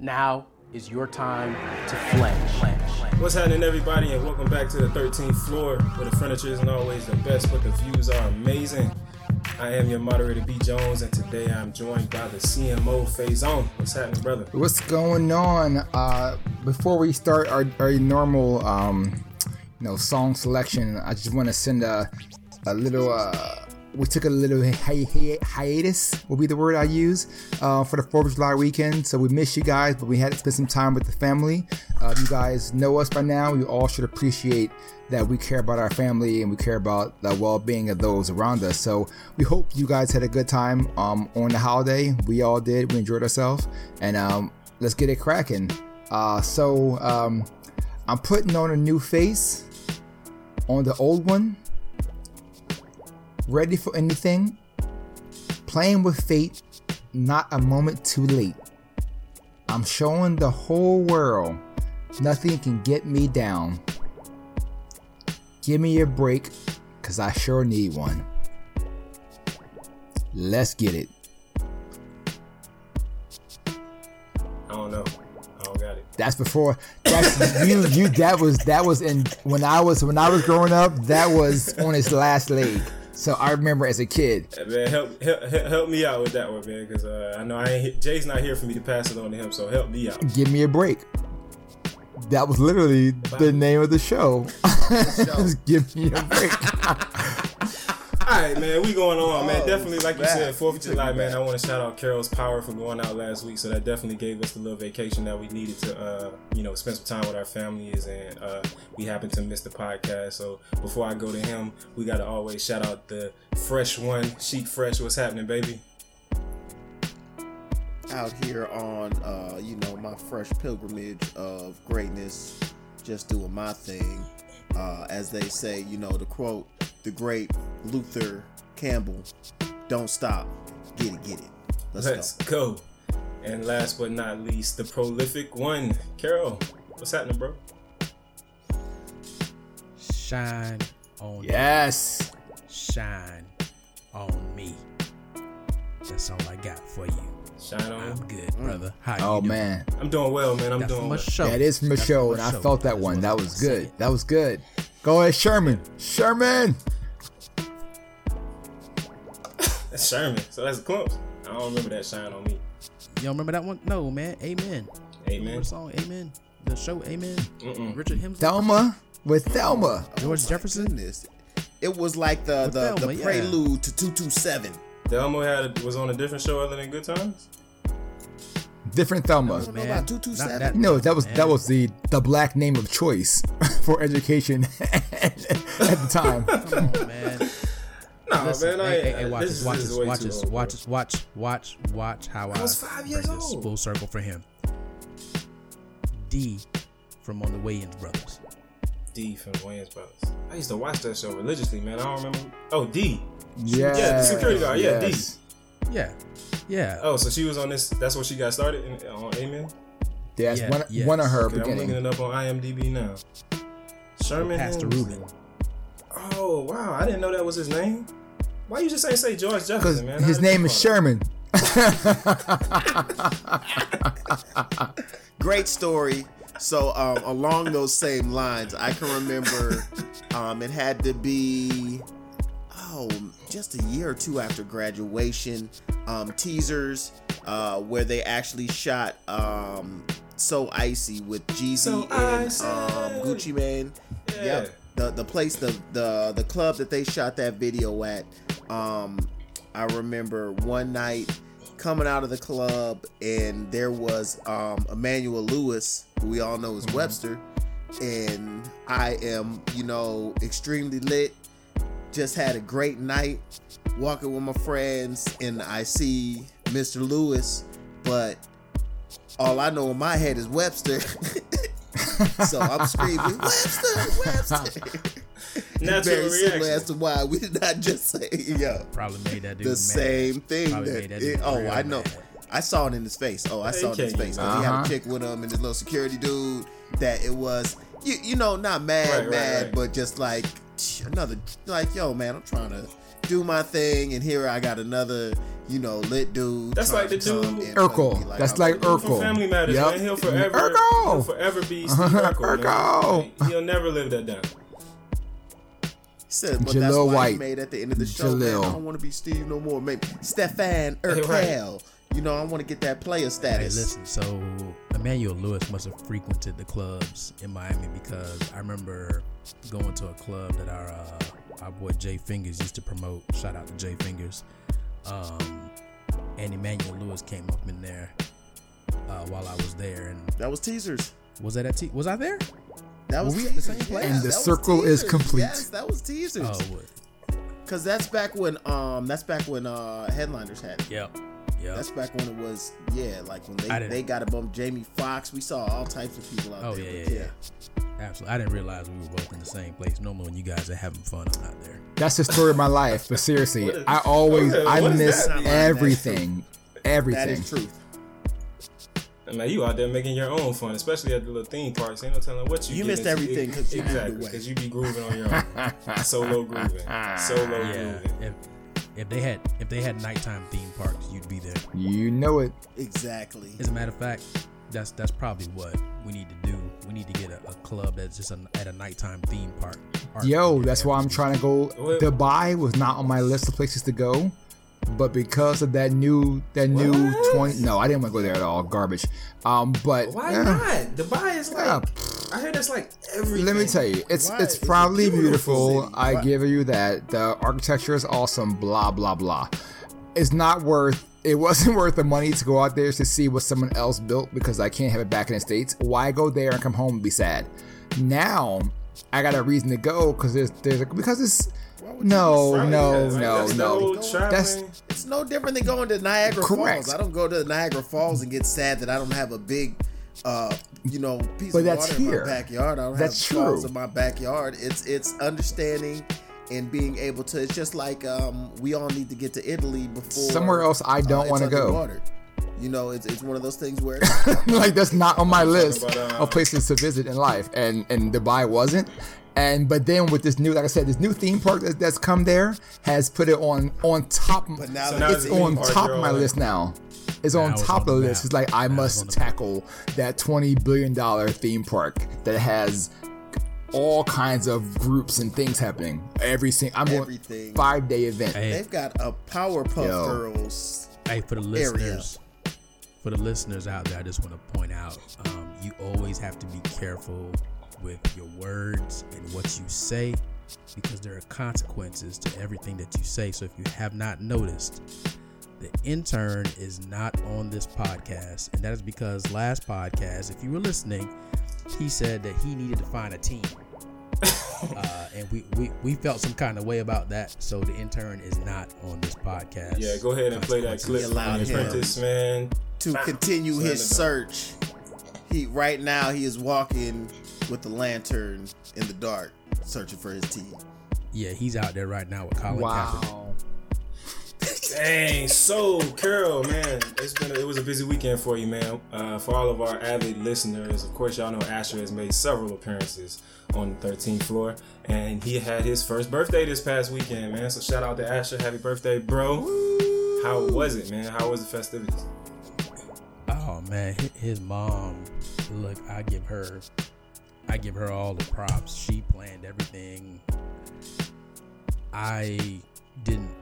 Now is your time to flex. What's happening, everybody, and welcome back to the 13th floor, where the furniture isn't always the best, but the views are amazing. I am your moderator, B Jones, and today I'm joined by the CMO, Faison. What's happening, brother? What's going on? Before we start our normal song selection, I just want to send a little we took a little hiatus, would be the word I use, for the 4th of July weekend. So we missed you guys, but we had to spend some time with the family. You guys know us by now. You all should appreciate that we care about our family and we care about the well-being of those around us. So we hope you guys had a good time on the holiday. We all did. We enjoyed ourselves. And let's get it cracking. So I'm putting on a new face on the old one. Ready for anything, playing with fate, not a moment too late. I'm showing the whole world, nothing can get me down. Give me a break, cause I sure need one. Let's get it. I don't know. I don't got it. That's you. That was in when I was growing up. That was on its last leg. So I remember as a kid. Man, help me out with that one, man, because I know Jay's not here for me to pass it on to him, so help me out. Give me a break. That was literally the name of the show. Just give me a break. All right, man, we going on, man. Definitely, like you said, 4th of July, man, I want to shout out Carol's Power for going out last week, so that definitely gave us the little vacation that we needed to, spend some time with our families, and we happened to miss the podcast. So before I go to him, we got to always shout out the fresh one, Chic Fresh. What's happening, baby? Out here on, my fresh pilgrimage of greatness, just doing my thing. As they say, to quote the great Luther Campbell, don't stop, get it. Let's go. And last but not least, the prolific one, Carol. What's happening, bro? Shine on me. Yes. Shine on me. That's all I got for you. Shine on. I'm good, brother. How you doing? Man. I'm doing well, man. I'm doing well. That is from a show, and I felt that one. That was good. That was good. Go ahead, Sherman. That's Sherman. So that's Clumps. I don't remember that Shine on Me. You don't remember that one? No, man. Amen. What song? Amen. The show. Amen. Mm-mm. Richard Hemsworth. Thelma. George Jefferson. Goodness. It was like the prelude to 227. Thelma was on a different show other than Good Times? Different Thelma. I don't know about 227. That was the black name of choice for education at the time. Come on, man. Listen, man. Watch how I was 5 years old. Full circle for him. D from on the Wayans Brothers. I used to watch that show religiously, man. I don't remember. Oh, D. Yes. Yeah, the security guard. Yeah, yes. D. Yeah. Yeah. Oh, so she was on this. That's where she got started on Amen? That's one of her beginning. I'm looking it up on IMDb now. Sherman. Pastor Reuben. Oh, wow. I didn't know that was his name. Why you just ain't say George Jefferson, man? His name is Sherman. Great story. So along those same lines, I can remember it had to be just a year or two after graduation, teasers where they actually shot So Icy with Jeezy and Gucci Mane. Yeah. Yep. The place, the club that they shot that video at. I remember one night coming out of the club, and there was Emmanuel Lewis, who we all know is Webster, and I am, extremely lit. Just had a great night walking with my friends, and I see Mr. Lewis, but all I know in my head is Webster. So I'm screaming, Webster. Very similar as to why we did not just say, yo. Probably made that dude the mad. Same thing. I know. Mad. I saw it in his face. He had a chick with him and this little security dude. That it was, not mad, right. But just like another, like, yo, man, I'm trying to do my thing, and here I got another you know, lit dude. That's like the dude Urkel. Like, that's like Urkel. Family Matters, yep. Man. He'll forever, Urkel. He'll forever be Steve Urkel. Urkel. Man. He'll never live that down. He said, but Jaleel that's why White. He made at the end of the show, man, I don't want to be Steve no more. Maybe Stefan Urkel. Right. You know, I want to get that player status. Hey, listen, so Emmanuel Lewis must have frequented the clubs in Miami, because I remember going to a club that our boy Jay Fingers used to promote. Shout out to Jay Fingers. And Emmanuel Lewis came up in there while I was there, and that was Teasers. Was that was I there? That was we at the same place. And the circle is complete. Yes, that was Teasers. Oh, because that's back when Headliners had it. Yep. Yep. That's back when it was, yeah, like when they got to bump Jamie Foxx. We saw all types of people out there. Yeah. Absolutely. I didn't realize we were both in the same place. Normally when you guys are having fun, I'm not there. That's the story of my life. But seriously, I miss everything. Everything. That is truth. And like, you out there making your own fun, especially at the little theme parks. Ain't no telling what you missed everything. Because you be grooving on your own. Solo grooving. Yeah. If they had nighttime theme parks, you'd be there. You know it. Exactly. As a matter of fact, that's probably what we need to do. We need to get a club that's just at a nighttime theme park. Yo, that's why I'm trying to go. Dubai was not on my list of places to go, but because of I didn't want to go there at all. Garbage. But why not? Dubai is I heard it's like everything. Let me tell you, it's probably beautiful. I give you that. The architecture is awesome. Blah blah blah. It wasn't worth the money to go out there to see what someone else built, because I can't have it back in the States. Why go there and come home and be sad? Now I got a reason to go because it's no different than going to Niagara Falls. I don't go to Niagara Falls and get sad that I don't have a big piece of water in my backyard. I don't have falls in my backyard. It's understanding and being able to. It's just like we all need to get to Italy before somewhere else. I don't want to go. Water. You know, it's one of those things where like that's not on my list of places to visit in life, and Dubai wasn't. But then with this new, like I said, this new theme park that's come there has put it on top. But now it's on top of my list now. It's on top of the list. It's like I must tackle that $20 billion theme park that has all kinds of groups and things happening. I'm going 5-day event. Hey. They've got a Powerpuff Girls. Hey, for the listeners. For the listeners out there, I just want to point out, you always have to be careful with your words and what you say, because there are consequences to everything that you say. So if you have not noticed, the intern is not on this podcast, and that is because last podcast, if you were listening, he said that he needed to find a team, and we felt some kind of way about that. So the intern is not on this podcast. Yeah, go ahead and play that clip. Allowed Prentice, man, to continue his search. He is walking with the lantern in the dark, searching for his team. Yeah, he's out there right now with Colin Kaepernick. Dang, so Carol, man, it was a busy weekend for you, man. For all of our avid listeners, of course, y'all know Asher has made several appearances on the 13th floor, and he had his first birthday this past weekend, man. So shout out to Asher, happy birthday, bro. Woo! How was it, man? How was the festivities? Oh man, his mom. Look, I give her all the props. She planned everything. I didn't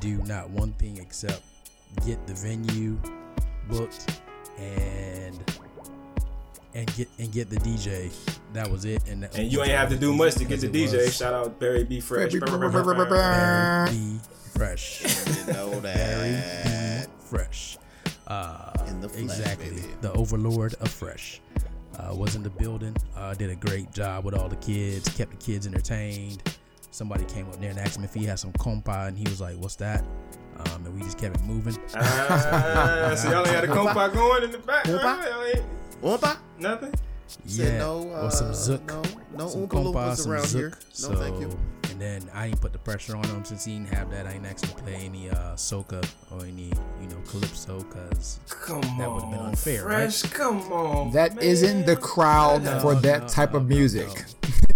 do not one thing except get the venue booked and get the DJ. That was it. And you ain't have to do much to get the DJ. Shout out Barry B Fresh. Barry B Fresh. You know that. Barry B Fresh. In the flesh, exactly, baby. The overlord of Fresh. Was in the building, did a great job with all the kids, kept the kids entertained. Somebody came up there and asked him if he had some compa, and he was like, "What's that?" And we just kept it moving. So y'all ain't had a compa going in the back? Compa? Nothing? Yeah, no, or some zook. No some compa, some around zook. Here. No, so, thank you. And then I ain't put the pressure on him, since he didn't have that. I ain't asked him to play any soca or any, calypso, because that would have been unfair, Fresh, right? Come on, that man. Isn't the crowd for that type of music.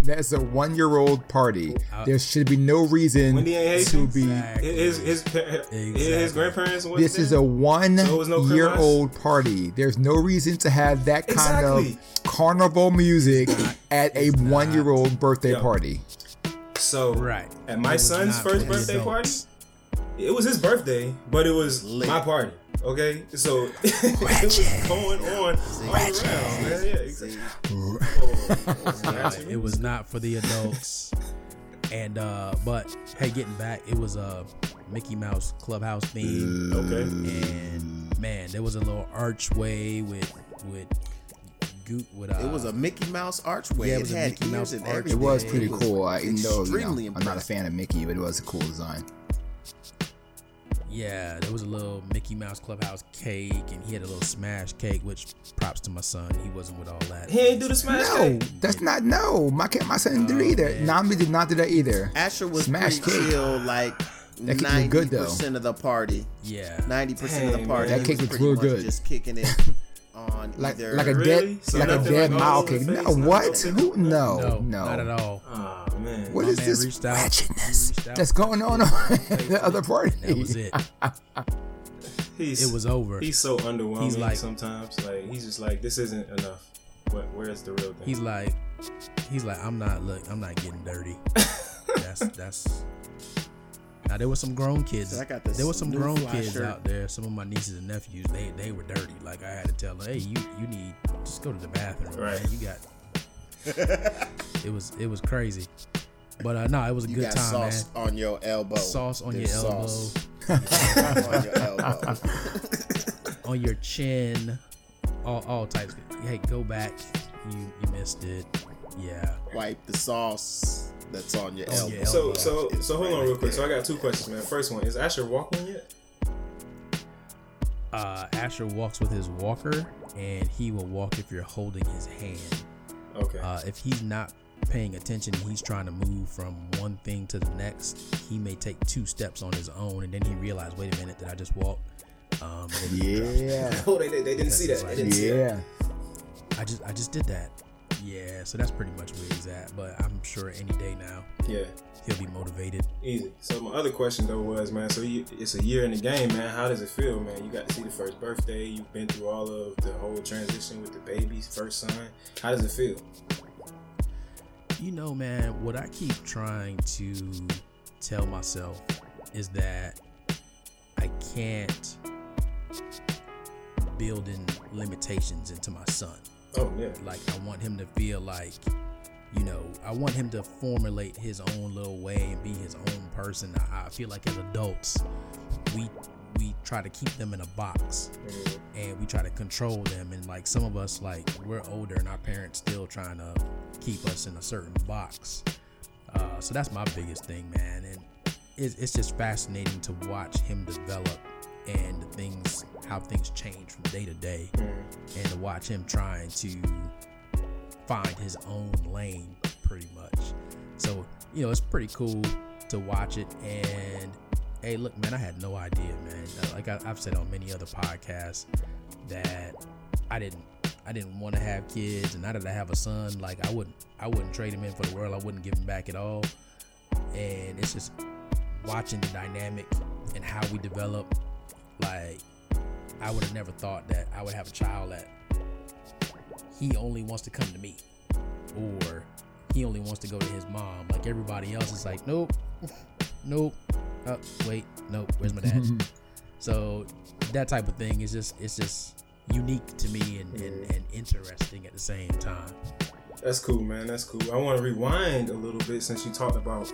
That's a one-year-old party. There should be no reason to be. His grandparents. This is a one-year-old party. There's no reason to have that kind of carnival music at a one-year-old birthday party. So, at my son's first birthday party, it was his birthday, but it was my party. Okay, so it was going on all around, man. Yeah, exactly. It was not for the adults. And but hey, getting back, it was a Mickey Mouse Clubhouse theme. Okay. And man, there was a little archway with it was a Mickey Mouse archway. Yeah, it was had a Mickey Mouse archway. It was pretty cool. I know, I'm not a fan of Mickey, but it was a cool design. Yeah, there was a little Mickey Mouse Clubhouse cake, and he had a little smash cake, which props to my son. He wasn't with all that. He didn't do the smash cake. No, my son didn't do either. Nami did not do that either. Asher was smash cake. Chill, like that cake was good though. 90% of the party. Yeah. 90% of the party. Man. That cake was real good. Just kicking it on like a dead mile cake. No, what? Who? No, not at all. What is this ratchetness that's going on at the other party? That was it. It was over. He's so underwhelming sometimes. Like, he's just like, this isn't enough. Where's the real thing? He's like, I'm not getting dirty. That's. Now there were some grown kids. There were some grown kids out there. Some of my nieces and nephews, they were dirty. Like, I had to tell them, hey, you need just go to the bathroom. Right. Man. You got. It was crazy, but it was a good time, man. On your elbow, on your chin, all types. Hey, go back, you missed it. Yeah, wipe the sauce that's on your elbow. So hold on real quick. So I got two questions, man. First one is Asher walking yet? Asher walks with his walker, and he will walk if you're holding his hand. Okay. If he's not paying attention, he's trying to move from one thing to the next. He may take two steps on his own, and then he realized, wait a minute, did I just walk? Yeah. Oh, they didn't see that. I just did that. Yeah. So that's pretty much where he's at. But I'm sure any day now. Yeah. He'll be motivated. Easy. So my other question though was, man, so it's a year in the game, man. How does it feel, man? You got to see the first birthday. You've been through all of the whole transition with the baby's first son. How does it feel? You know, man, what I keep trying to tell myself is that I can't build in limitations into my son. Oh, yeah. Like, I want him to feel like, you know, I want him to formulate his own little way and be his own person. I feel like as adults, we try to keep them in a box, and we try to control them. And like some of us, like we're older, and our parents still trying to keep us in a certain box. So that's my biggest thing, man. And it's just fascinating to watch him develop and how things change from day to day, and to watch him trying to find his own lane pretty much. So, you know, it's pretty cool to watch it. And hey, look, man, I had no idea, man. Like I've said on many other podcasts that I didn't want to have kids, and now that I have a son, like I wouldn't trade him in for the world. I wouldn't give him back at all. And it's just watching the dynamic and how we develop. Like, I would have never thought that I would have a child that he only wants to come to me, or he only wants to go to his mom. Like everybody else is like, nope. Wait, nope. Where's my dad? So that type of thing is just unique to me and interesting at the same time. That's cool, man. That's cool. I want to rewind a little bit since you talked about,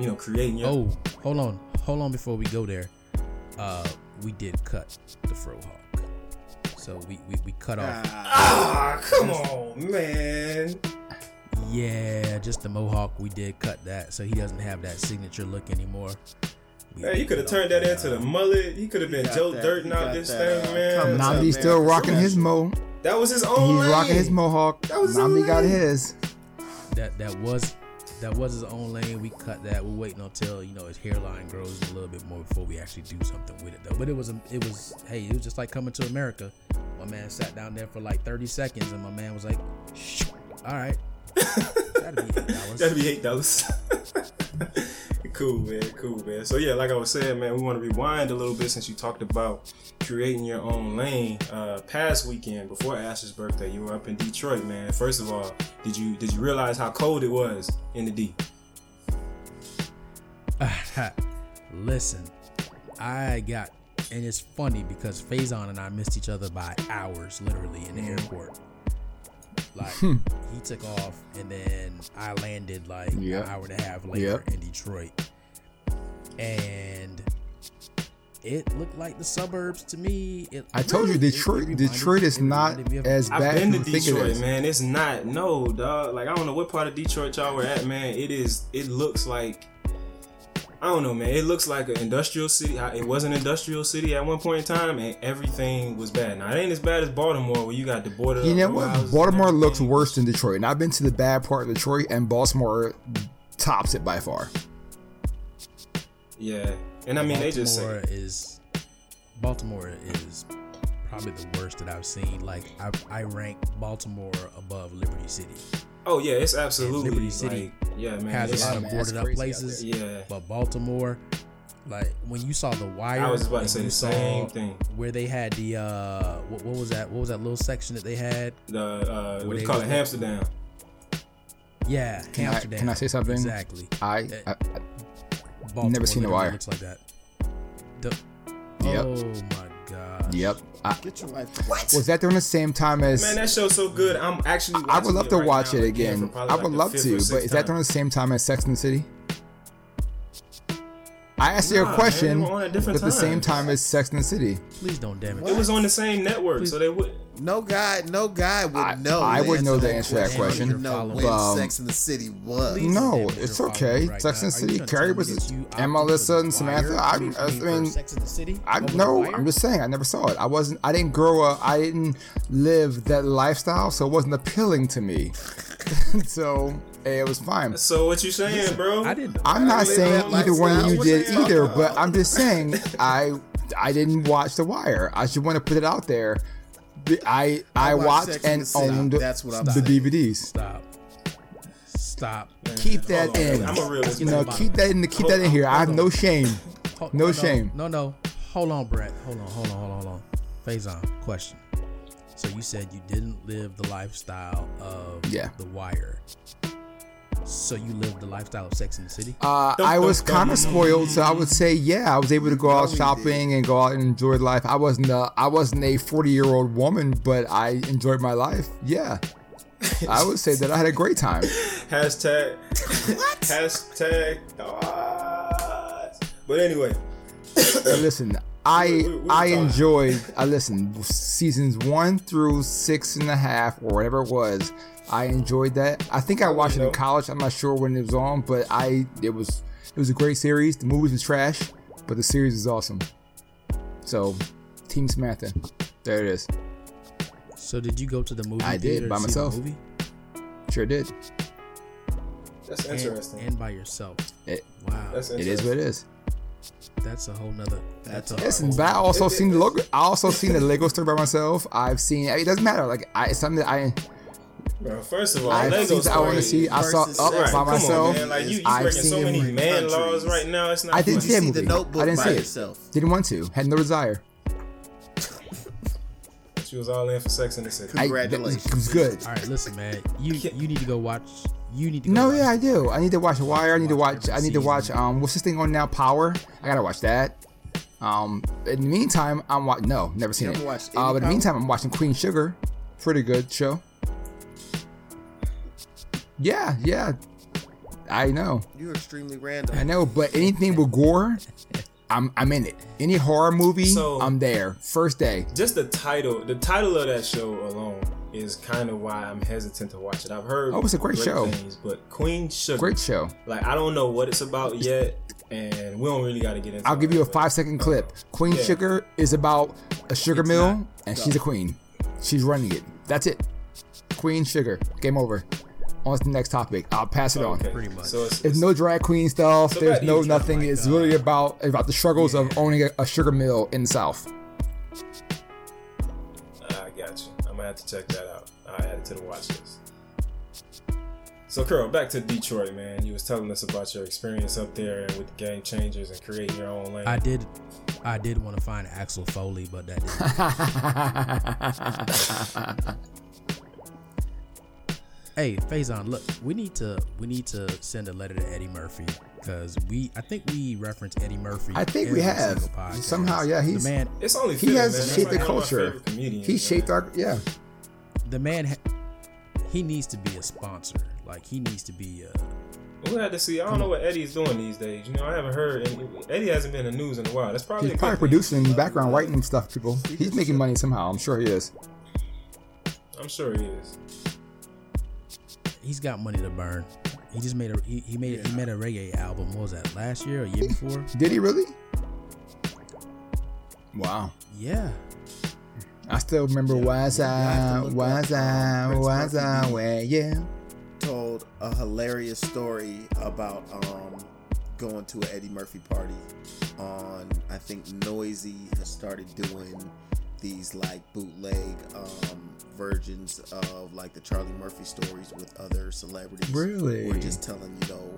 you know, creating. Hold on. Before we go there, we did cut the frohawk. So we cut off. Come on, man. Yeah, just the mohawk. We did cut that, so he doesn't have that signature look anymore. Man, you could have turned that into the mullet. He could have been Joe Dirtin out this thing, man. Nami's still rocking his mo. That was his own. He's rocking his mohawk. That was his own. Nami got his. That was his own lane. We cut that. We're waiting until, you know, his hairline grows a little bit more before we actually do something with it, though. But it was just like Coming to America. My man sat down there for like 30 seconds, and my man was like, "All right, That'd be $8. Cool, man. So yeah, like I was saying, man, we want to rewind a little bit since you talked about creating your own lane. Past weekend, before Asher's birthday, you were up in Detroit, man. First of all, did you realize how cold it was in the D? Listen, I got, and it's funny because Faison and I missed each other by hours, literally, in the airport. Like, he took off, and then I landed like an hour and a half later in Detroit. And it looked like the suburbs to me. I told you Detroit is not as bad. I've been to Detroit, man. It's not. No, dog. Like, I don't know what part of Detroit y'all were at, man. It looks like an industrial city. It was an industrial city at one point in time, and everything was bad. Now, it ain't as bad as Baltimore, where you got the border. You know what? Baltimore looks worse than Detroit. And I've been to the bad part of Detroit, and Baltimore tops it by far. Yeah. And I mean, Baltimore is probably the worst that I've seen. Like, I rank Baltimore above Liberty City. Oh yeah, it's absolutely. And Liberty City, like, has a lot of boarded up places. Yeah, but Baltimore, like when you saw The Wire, I was about to say the same thing. Where they had the what was that? What was that little section that they had? We call it Hamsterdam. Yeah, Hamsterdam. Can I say something? Exactly. I've never seen The Wire. Looks like that. Oh my God. Yep. What? Was that during the same time as? Man, that show's so good. I'm actually. I would love to watch it again. I would love to, but is that during the same time as Sex and the City? I asked you a question. At the same time as Sex and the City. Please don't damage it. It was on the same network, so they would. No guy would know. I would know the answer to that question. When Sex and the City was. No, it's okay. Sex and the City. Carrie was Emma, Alyssa, and Samantha. I'm just saying. I never saw it. I didn't live that lifestyle, so it wasn't appealing to me. So it was fine. So what you saying, bro? I'm not saying either one of you did either, but I'm just saying I didn't watch The Wire. I should want to put it out there. I watched and owned the DVDs. Stop. Keep that in. I'm a realist. Keep that in. Keep that in here. I have no shame. No shame. No. Hold on, Brett. Hold on. Faison, question. So you said you didn't live the lifestyle of The Wire. So you lived the lifestyle of Sex and the City? I was kind of spoiled, so I would say, yeah, I was able to go out shopping and go out and enjoy life. I wasn't a 40-year-old woman, but I enjoyed my life. Yeah, I would say that I had a great time. Hashtag. What? Hashtag. But anyway. Listen, I enjoyed seasons 1 through 6.5 or whatever it was. I enjoyed that. I think I watched it in college. I'm not sure when it was on, but it was a great series. The movies was trash, but the series is awesome. So, Team Samantha, there it is. So, did you go to the movie? I did by myself. Movie? Sure did. That's interesting. And by yourself. Wow. It is what it is. That's a whole nother. I also seen the Lego Store by myself. I've seen. It doesn't matter. Like it's something that I. Bro, first of all, I want to see. I saw Up by myself. Man. Like, you breaking so many man laws right now. It's not. I didn't see that movie. I didn't see it. Didn't want to. Had no desire. She was all in for Sex and the City. Congratulations. It was good. All right, listen, man. You need to go watch. You need to. I do. I need to watch The Wire. I need to watch. What's this thing on now? Power. I gotta watch that. In the meantime, I'm watching. No, never seen it. But in the meantime, I'm watching Queen Sugar. Pretty good show. Yeah, I know. You're extremely random. I know, but anything with gore, I'm in it. Any horror movie, I'm there. First day. Just the title of that show alone is kind of why I'm hesitant to watch it. I've heard it's a great show. Things, but Queen Sugar, great show. Like I don't know what it's about yet, and we don't really got to get into it. I'll give you a 5-second clip. Queen Sugar is about a sugar mill, and she's a queen. She's running it. That's it. Queen Sugar. Game over. On to the next topic. I'll pass it on. Pretty much. So there's no drag queen stuff. There's no nothing. It's really about the struggles of owning a sugar mill in the South. I got you. I'm gonna have to check that out. I add it to the watch list. So, Curl, back to Detroit, man. You was telling us about your experience up there and with the Game Changers and creating your own lane. I did want to find Axel Foley, but that didn't. Hey, Faison, look, we need to send a letter to Eddie Murphy because I think we reference Eddie Murphy. I think we have somehow. Yeah, he's the man. It's only he has shaped the culture. He shaped our The man, he needs to be a sponsor. Like he needs to be. We'll have to see. I don't know what Eddie's doing these days. You know, I haven't heard. Eddie hasn't been in the news in a while. That's probably he's probably producing background writing and stuff. People, he's making money somehow. I'm sure he is. I'm sure he is. He's got money to burn. He just made a reggae album. What was that, last year or year before? Did he really? Wow. Yeah. I still remember Wise Eye, where you told a hilarious story about going to an Eddie Murphy party on, I think Noisy has started doing these like bootleg versions of like the Charlie Murphy stories with other celebrities. Really? We're just telling, you know,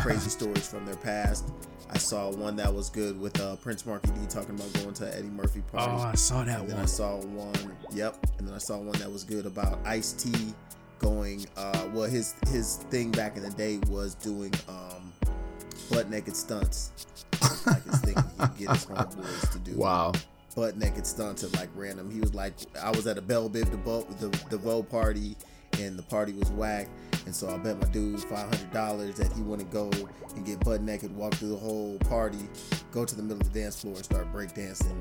crazy stories from their past. I saw one that was good with Prince Marky D talking about going to an Eddie Murphy party. Oh, I saw that one. Then I saw one. Yep. And then I saw one that was good about Ice-T going. Well, his thing back in the day was doing butt naked stunts. Like his thing he'd get his homeboys to do. Wow. Butt naked stunts at like random. He was like, I was at a Bell Bib DeVoe party and the party was whack, and so I bet my dude $500 that he wouldn't go and get butt naked, walk through the whole party, go to the middle of the dance floor and start break dancing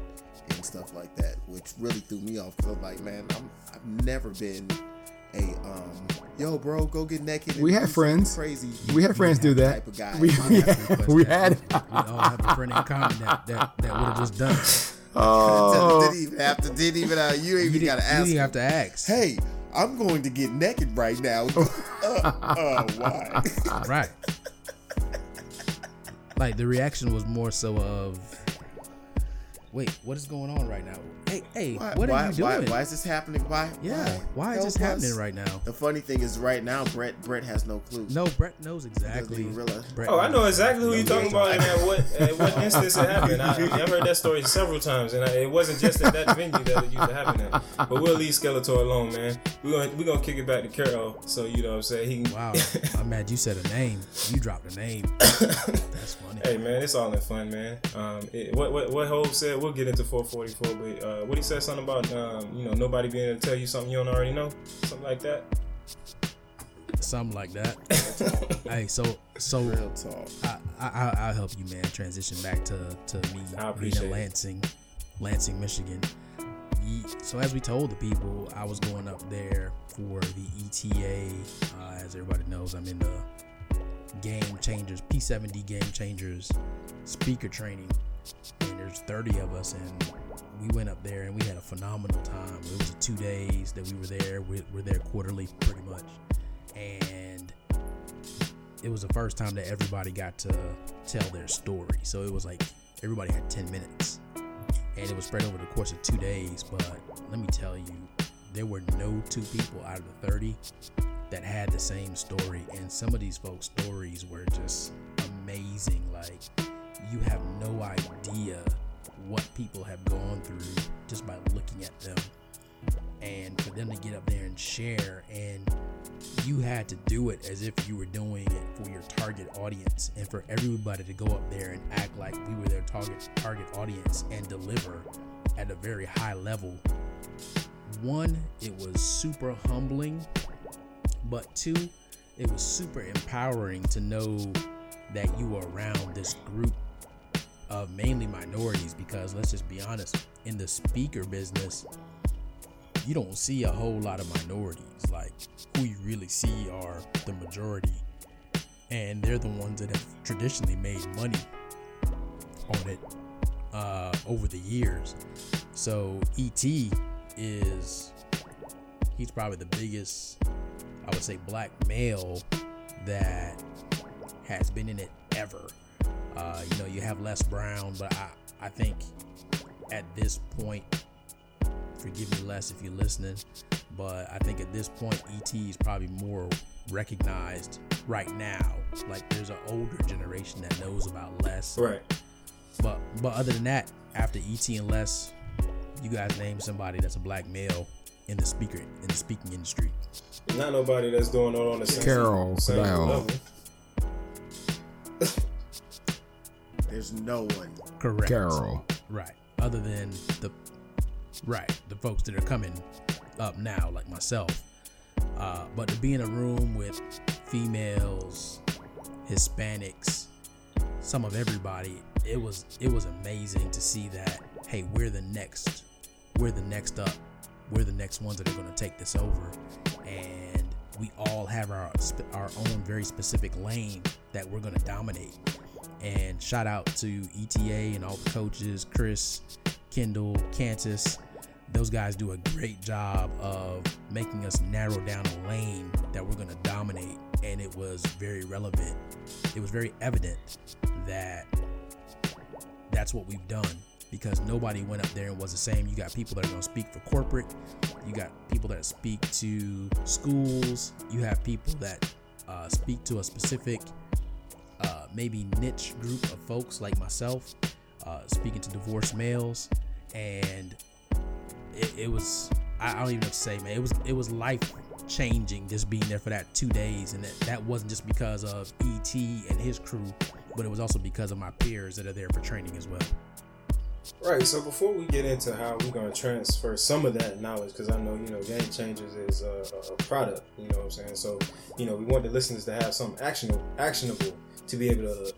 and stuff like that, which really threw me off because I'm like, man, I've never been a yo bro, go get naked. We had friends crazy. We had friends do that. Type of guy. We all have a friend in common that would have just done it. Oh. You didn't have to ask. Hey, I'm going to get naked right now. Why? Right. Like the reaction was more so of, wait, what is going on right now? Hey, what are you doing? Why is this happening? Why is this happening right now? The funny thing is, right now, Brett has no clue. No, Brett knows exactly. I know exactly who you're talking about and at what instance it happened. I've heard that story several times, and it wasn't just at that venue that it used to happen at. But we'll leave Skeletor alone, man. We're gonna kick it back to Carol, so you know what I'm saying. Wow, I'm mad you said a name. You dropped a name. That's funny. Hey, man, it's all in fun, man. What Hov said, we'll get into 444, but what he said something about nobody being able to tell you something you don't already know, something like that. Hey, so real talk. I'll help you, man, transition back to me in Lansing, Michigan. So as we told the people, I was going up there for the ETA. As everybody knows, I'm in the Game Changers, P7D Game Changers speaker training, and there's 30 of us, and we went up there and we had a phenomenal time. It was 2 days that we were there. We were there quarterly pretty much, and it was the first time that everybody got to tell their story. So it was like everybody had 10 minutes and it was spread over the course of 2 days. But let me tell you, there were no two people out of the 30 that had the same story, and some of these folks' stories were just amazing. Like, you have no idea what people have gone through just by looking at them, and for them to get up there and share, and you had to do it as if you were doing it for your target audience, and for everybody to go up there and act like we were their target audience and deliver at a very high level. One, it was super humbling, but two, it was super empowering to know that you were around this group of mainly minorities, because let's just be honest, in the speaker business, you don't see a whole lot of minorities. Like, who you really see are the majority, and they're the ones that have traditionally made money on it over the years. So E.T. he's probably the biggest, I would say, black male that has been in it ever. You have Les Brown, but I think at this point, forgive me Les if you're listening, but I think at this point, E.T. is probably more recognized right now. Like, there's an older generation that knows about Less. Right. But other than that, after E.T. and Less, you guys name somebody that's a black male in the speaking industry. There's not nobody that's doing it on the same level. There's no one. Correct. Carol. Right. Other than the folks that are coming up now, like myself. But to be in a room with females, Hispanics, some of everybody, it was amazing to see that, hey, we're the next up. We're the next ones that are going to take this over. And we all have our own very specific lane that we're going to dominate. And shout out to ETA and all the coaches, Chris, Kendall, Cantus. Those guys do a great job of making us narrow down a lane that we're going to dominate. And it was very relevant. It was very evident that that's what we've done, because nobody went up there and was the same. You got people that are going to speak for corporate. You got people that speak to schools. You have people that speak to a specific maybe niche group of folks like myself, speaking to divorced males. And it was I don't even have to say, man, it was life changing just being there for that 2 days. And that wasn't just because of ET and his crew, but it was also because of my peers that are there for training as well. Right. So before we get into how we're going to transfer some of that knowledge, because I know, Game Changers is a product, you know what I'm saying? So, we want the listeners to have something actionable to be able to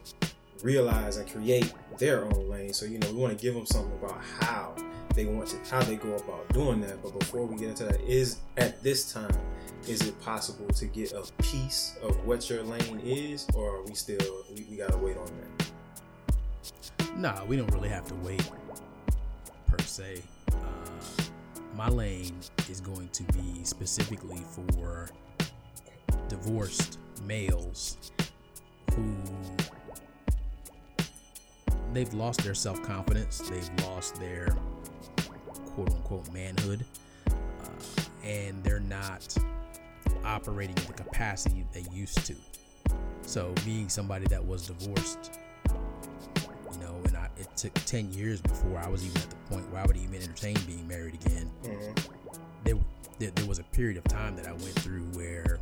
realize and create their own lane. So, we want to give them something about how they go about doing that. But before we get into that, is it possible to get a piece of what your lane is, or are we still, we got to wait on that? Nah, we don't really have to wait per se. My lane is going to be specifically for divorced males who they've lost their self-confidence, they've lost their quote-unquote manhood, and they're not operating at the capacity they used to. So being somebody that was divorced, it took 10 years before I was even at the point where I would even entertain being married again. Mm-hmm. There was a period of time that I went through where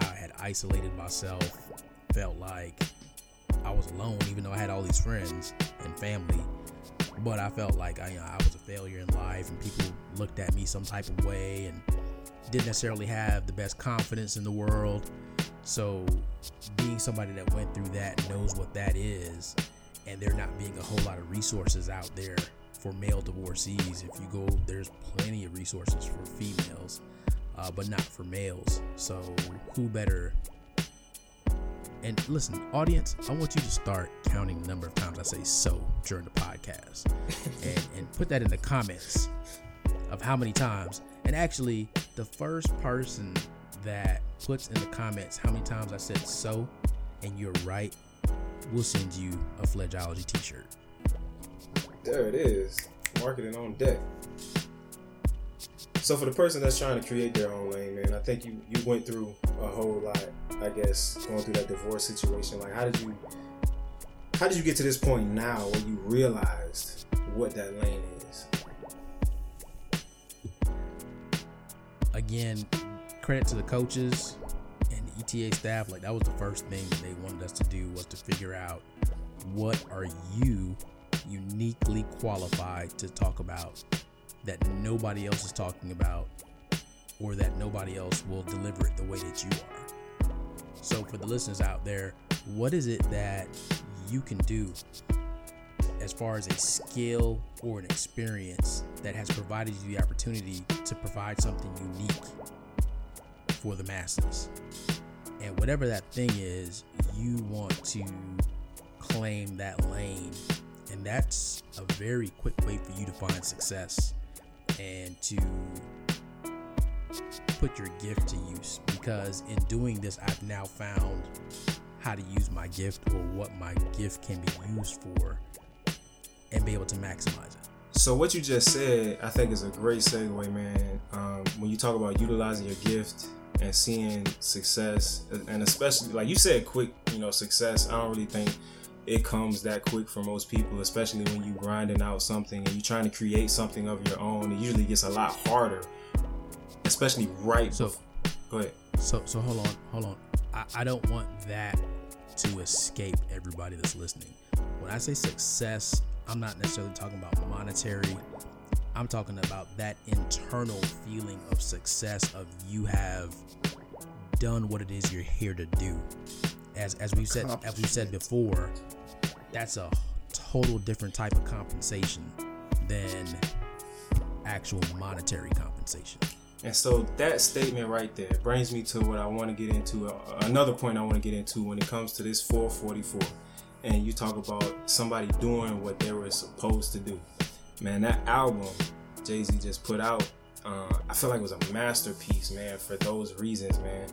I had isolated myself, felt like I was alone, even though I had all these friends and family. But I felt like I was a failure in life, and people looked at me some type of way, and didn't necessarily have the best confidence in the world. So being somebody that went through that knows what that is. And there not being a whole lot of resources out there for male divorcees. If you go, there's plenty of resources for females, but not for males. So who better? And listen, audience, I want you to start counting the number of times I say so during the podcast and put that in the comments of how many times. And actually, the first person that puts in the comments how many times I said so, and you're right, we'll send you a Fledgeology t-shirt. There it is. Marketing on deck. So for the person that's trying to create their own lane, man, I think you went through a whole lot, I guess, going through that divorce situation. Like, how did you get to this point now where you realized what that lane is? Again, credit to the coaches. ETA staff, like, that was the first thing that they wanted us to do, was to figure out, what are you uniquely qualified to talk about that nobody else is talking about, or that nobody else will deliver it the way that you are? So for the listeners out there, what is it that you can do as far as a skill or an experience that has provided you the opportunity to provide something unique for the masses? And whatever that thing is, you want to claim that lane. And that's a very quick way for you to find success and to put your gift to use. Because in doing this, I've now found how to use my gift, or what my gift can be used for, and be able to maximize it. So what you just said, I think, is a great segue, man. When you talk about utilizing your gift and seeing success, and especially like you said, quick, you know, success. I don't really think it comes that quick for most people, especially when you grinding out something and you're trying to create something of your own. It usually gets a lot harder, especially right. So, go ahead. So hold on. I don't want that to escape everybody that's listening. When I say success, I'm not necessarily talking about monetary. I'm talking about that internal feeling of success of you have done what it is you're here to do. As we said before, that's a total different type of compensation than actual monetary compensation. And so that statement right there brings me to what I want to get into. Another point I want to get into when it comes to this 444. And you talk about somebody doing what they were supposed to do. Man, that album Jay-Z just put out, I feel like it was a masterpiece, man, for those reasons, man.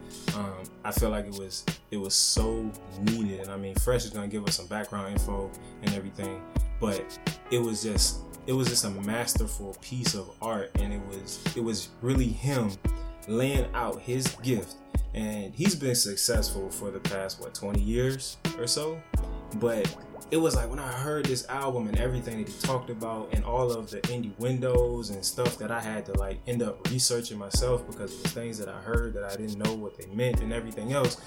I feel like it was so needed. And I mean, Fresh is going to give us some background info and everything, but it was just a masterful piece of art. And it was really him laying out his gift. And he's been successful for the past, 20 years or so? But it was like when I heard this album and everything that he talked about and all of the innuendos and stuff that I had to end up researching myself because it was things that I heard that I didn't know what they meant and everything else.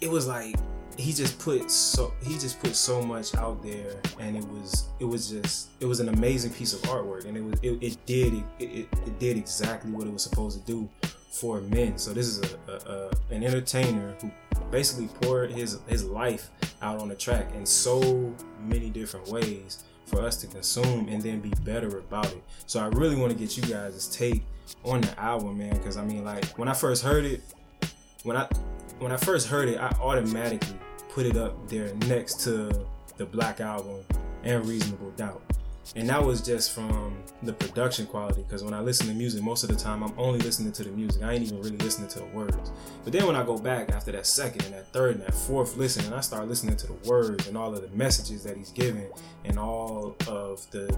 It was like he just put so much out there, and it was an amazing piece of artwork, and it did exactly what it was supposed to do for men. So this is an entertainer who basically poured his life out on the track in so many different ways for us to consume and then be better about it. So I really want to get you guys' take on the album, man, because I mean, when I first heard it, I automatically put it up there next to the Black Album and Reasonable Doubt. And that was just from the production quality, because when I listen to music, most of the time I'm only listening to the music. I ain't even really listening to the words. But then when I go back after that second and that third and that fourth listen, and I start listening to the words and all of the messages that he's giving and all of the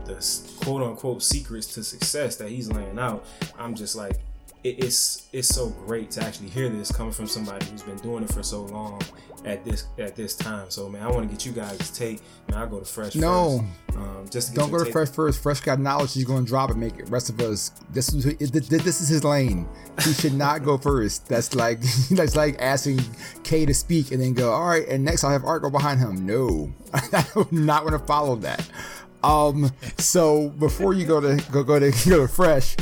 quote-unquote secrets to success that he's laying out, I'm just like, it's so great to actually hear this coming from somebody who's been doing it for so long at this time. So, man, I want to get you guys' take. Man, I go to Fresh. No, first. Just don't go to Fresh first. Fresh got knowledge. He's going to drop it. Make it. Rest of us. This is his lane. He should not go first. That's like asking K to speak and then go, all right, and next I'll have Art go behind him. No, I do not want to follow that. So before you go to Fresh,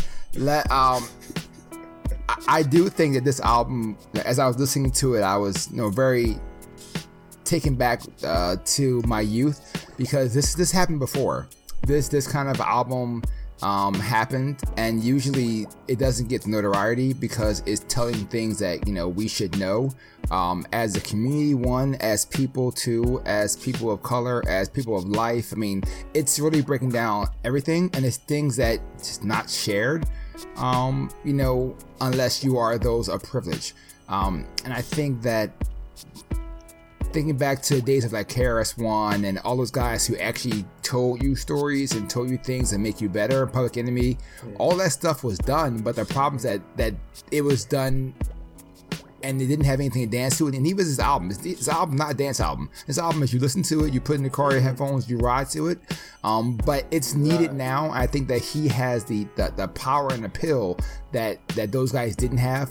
I do think that this album, as I was listening to it, I was, very taken back to my youth, because this happened before. This kind of album happened, and usually it doesn't get the notoriety because it's telling things that we should know as a community, as people, two, as people of color, as people of life. I mean, it's really breaking down everything, and it's things that just not shared. Unless you are those of privilege. And I think that thinking back to the days of KRS-One and all those guys who actually told you stories and told you things that make you better, Public Enemy, all that stuff was done, but the problems that it was done and they didn't have anything to dance to it. And even his album, not a dance album. His album is you listen to it, you put in the car, your headphones, you ride to it. But it's needed now. I think that he has the power and the pill that those guys didn't have.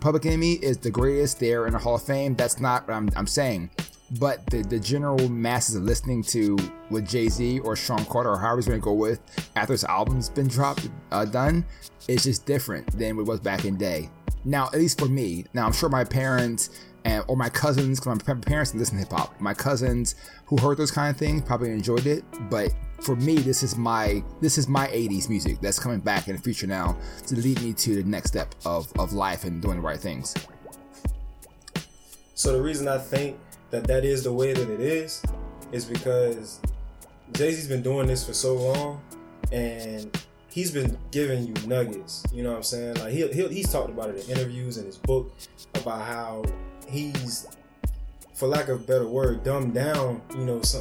Public Enemy is the greatest. They're in the Hall of Fame. That's not what I'm saying. But the general masses are listening to what Jay-Z or Sean Carter or however he's going to go with after his album's been dropped, done, it's just different than what it was back in the day. Now, at least for me, now I'm sure my parents or my cousins, because my parents didn't listen to hip-hop, my cousins who heard those kind of things probably enjoyed it, but for me, this is my 80s music that's coming back in the future now to lead me to the next step of life and doing the right things. So the reason I think that is the way that it is because Jay-Z's been doing this for so long, and he's been giving you nuggets, you know what I'm saying? Like he's talked about it in interviews and his book about how he's, for lack of a better word, dumbed down,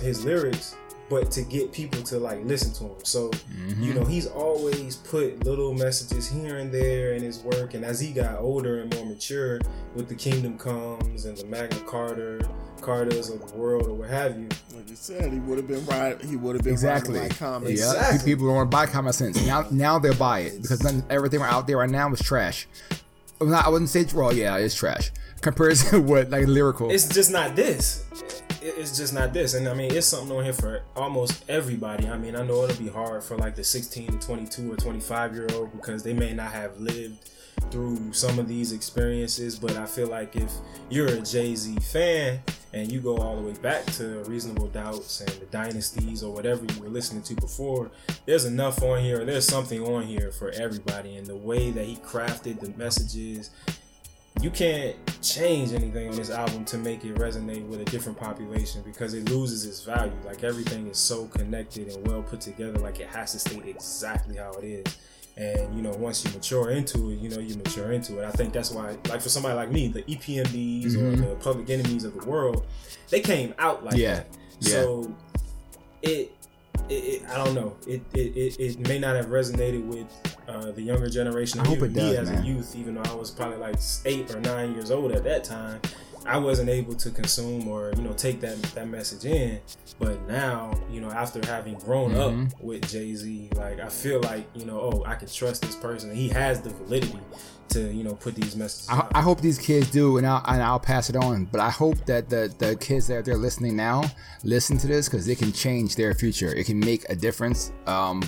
his lyrics but to get people to like listen to him. So, you know, he's always put little messages here and there in his work. And as he got older and more mature with The Kingdom Comes and the Magna Cartas of the world or what have you. Like you said, he would have been right. He would have been right by Common Sense. Exactly. People don't want to buy Common Sense. Now they'll buy it because everything out there right now is trash. I wouldn't say, well, yeah, it's trash. Compared to what, like, lyrical. It's just not this. It's just not this. And I mean, it's something on here for almost everybody. I mean, I know it'll be hard for like the 16 to 22 or 25 year old because they may not have lived through some of these experiences. But I feel like if you're a Jay-Z fan and you go all the way back to Reasonable Doubts and the Dynasties or whatever you were listening to before, there's enough on here. Or there's something on here for everybody. And the way that he crafted the messages, you can't change anything on this album to make it resonate with a different population because it loses its value. Like everything is so connected and well put together, like it has to stay exactly how it is. And, you know, once you mature into it, you know, you mature into it. I think that's why, like for somebody like me, the EPMDs or the Public Enemies of the world, they came out like that. So I don't know. It may not have resonated with the younger generation. I hope it does, as a youth, even though I was probably like 8 or 9 years old at that time, I wasn't able to consume or, you know, take that message in. But now, you know, after having grown up with Jay-Z, like I feel like, you know, oh, I can trust this person. He has the validity to, you know, put these messages out. I hope these kids do, and I'll pass it on. But I hope that the kids that they're listening now listen to this because it can change their future. It can make a difference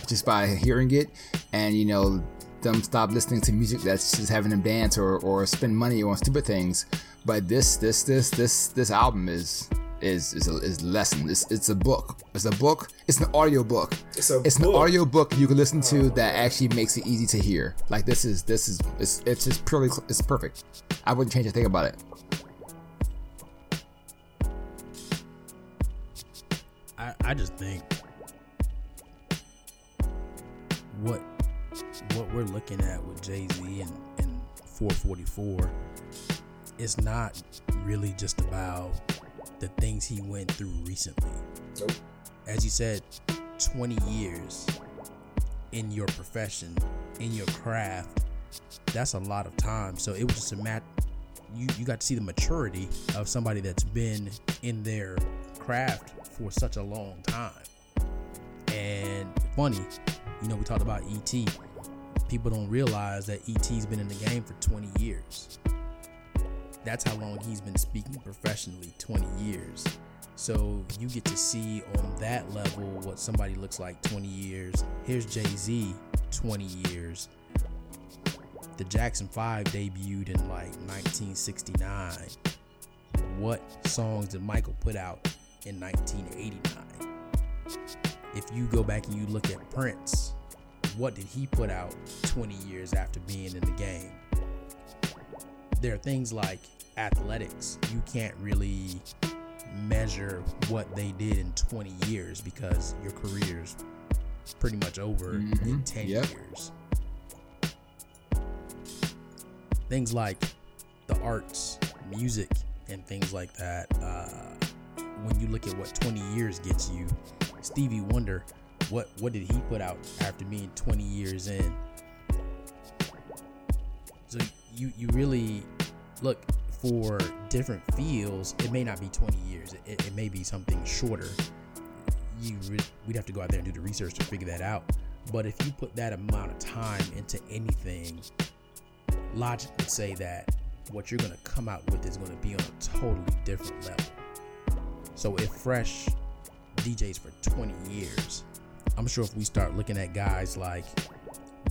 just by hearing it, and you know, them stop listening to music that's just having them dance or spend money on stupid things. But this album is a lesson. It's a book. It's a book. It's an audio book. It's an audio book you can listen to that actually makes it easy to hear. Like this is it's just purely, it's perfect. I wouldn't change a thing about it. I just think what we're looking at with Jay-Z and 444 is not really just about the things he went through recently. Nope. As you said, 20 years in your profession, in your craft, that's a lot of time. So it was just a matter, you got to see the maturity of somebody that's been in their craft for such a long time. And funny, you know, we talked about ET. People don't realize that ET's been in the game for 20 years. That's how long he's been speaking professionally, 20 years. So you get to see on that level what somebody looks like 20 years. Here's Jay-Z, 20 years. The Jackson 5 debuted in like 1969. What songs did Michael put out in 1989? If you go back and you look at Prince, what did he put out 20 years after being in the game? There are things like athletics. You can't really measure what they did in 20 years because your career's pretty much over in 10 years. Things like the arts, music, and things like that. When you look at what 20 years gets you, Stevie Wonder, what did he put out after being 20 years in? So you really look for different fields. It may not be 20 years. It may be something shorter. We'd have to go out there and do the research to figure that out. But if you put that amount of time into anything, logic would say that what you're going to come out with is going to be on a totally different level. So if Fresh DJs for 20 years, I'm sure if we start looking at guys like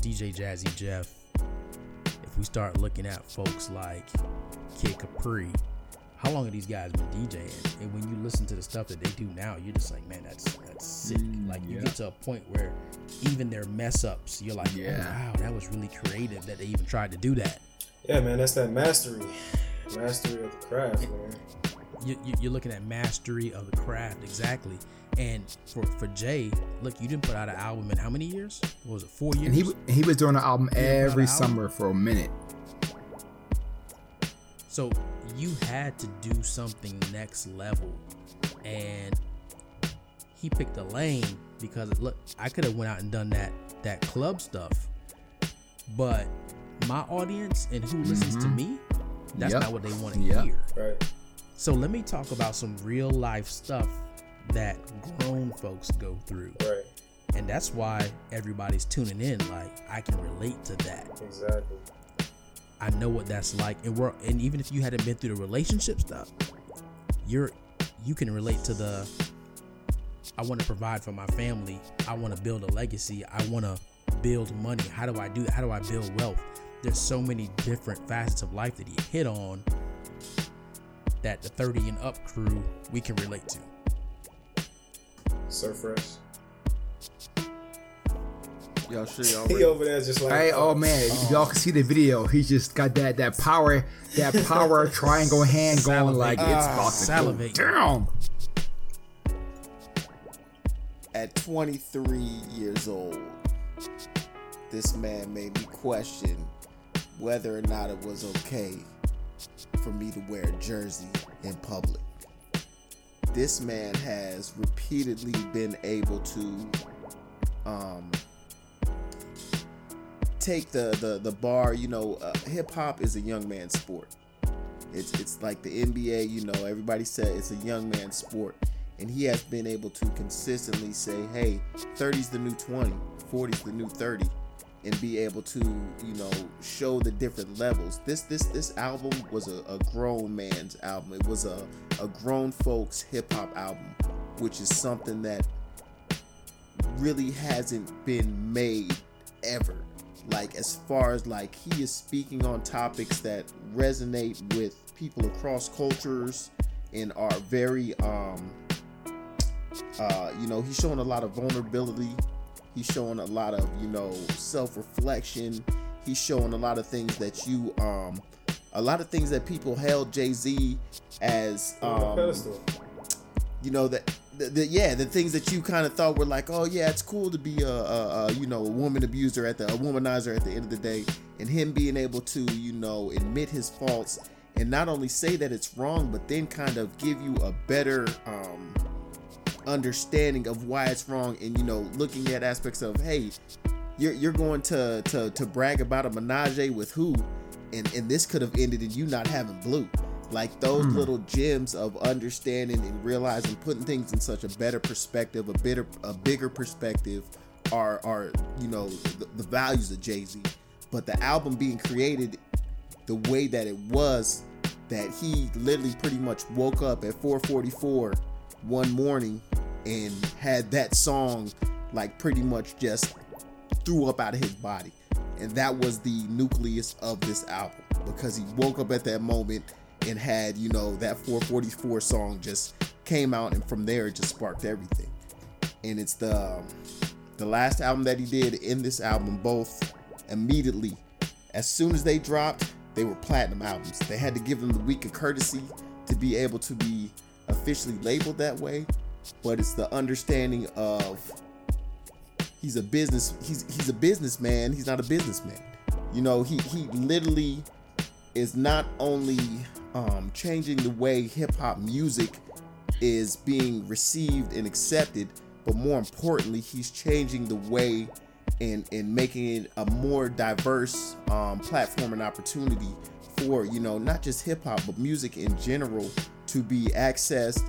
DJ Jazzy Jeff, we start looking at folks like Kid Capri, how long have these guys been DJing? And when you listen to the stuff that they do now, you're just like, man, that's sick. Like you get to a point where even their mess ups, you're like, oh, wow, that was really creative that they even tried to do that. Yeah, man, that's that mastery of the craft, man. You're looking at mastery of the craft, exactly. And for Jay, look, you didn't put out an album in how many years? What was it, 4 years? And he was doing an album every summer for a minute. So you had to do something next level. And he picked a lane because look, I could have went out and done that club stuff, but my audience and who listens to me, that's not what they want to hear. Right. So let me talk about some real life stuff that grown folks go through. Right. And that's why everybody's tuning in. Like, I can relate to that. Exactly. I know what that's like. And even if you hadn't been through the relationship stuff, you can relate to the, I want to provide for my family. I want to build a legacy. I want to build money. How do I do that? How do I build wealth? There's so many different facets of life that he hit on that the 30 and up crew, we can relate to. So fresh. Yo, shit, y'all. He over there just like, hey, oh man, y'all can see the video. He just got that power triangle hand going like it's about to salivate. Damn. At 23 years old, this man made me question whether or not it was okay for me to wear a jersey in public. This man has repeatedly been able to take the bar. You know, hip-hop is a young man's sport. It's like the NBA, you know, everybody said it's a young man's sport. And he has been able to consistently say, hey, 30's the new 20, 40's the new 30, and be able to, you know, show the different levels. This album was a grown man's album. It was a grown folks hip hop album, which is something that really hasn't been made ever. Like, as far as like, he is speaking on topics that resonate with people across cultures and are very, you know, he's showing a lot of vulnerability. He's showing a lot of, you know, self-reflection. He's showing a lot of things that a lot of things that people held Jay-Z as, you know, that the things that you kind of thought were like, oh yeah, it's cool to be a woman abuser a womanizer at the end of the day, and him being able to, you know, admit his faults and not only say that it's wrong, but then kind of give you a better, understanding of why it's wrong, and you know, looking at aspects of, hey, you're going to brag about a menage with who, and this could have ended in you not having blue. Like, those little gems of understanding and realizing, putting things in such a better perspective, a bigger perspective, are you know, the values of Jay-Z. But the album being created the way that it was, that he literally pretty much woke up at 4:44 one morning and had that song like pretty much just threw up out of his body, and that was the nucleus of this album, because he woke up at that moment and had, you know, that 444 song just came out, and from there it just sparked everything. And it's the last album that he did. In this album, both immediately as soon as they dropped, they were platinum albums. They had to give them the week of courtesy to be able to be officially labeled that way, but it's the understanding of he's a businessman. He's not a businessman. You know, he literally is not only changing the way hip-hop music is being received and accepted, but more importantly, he's changing the way and making it a more diverse platform and opportunity for, you know, not just hip-hop but music in general to be accessed,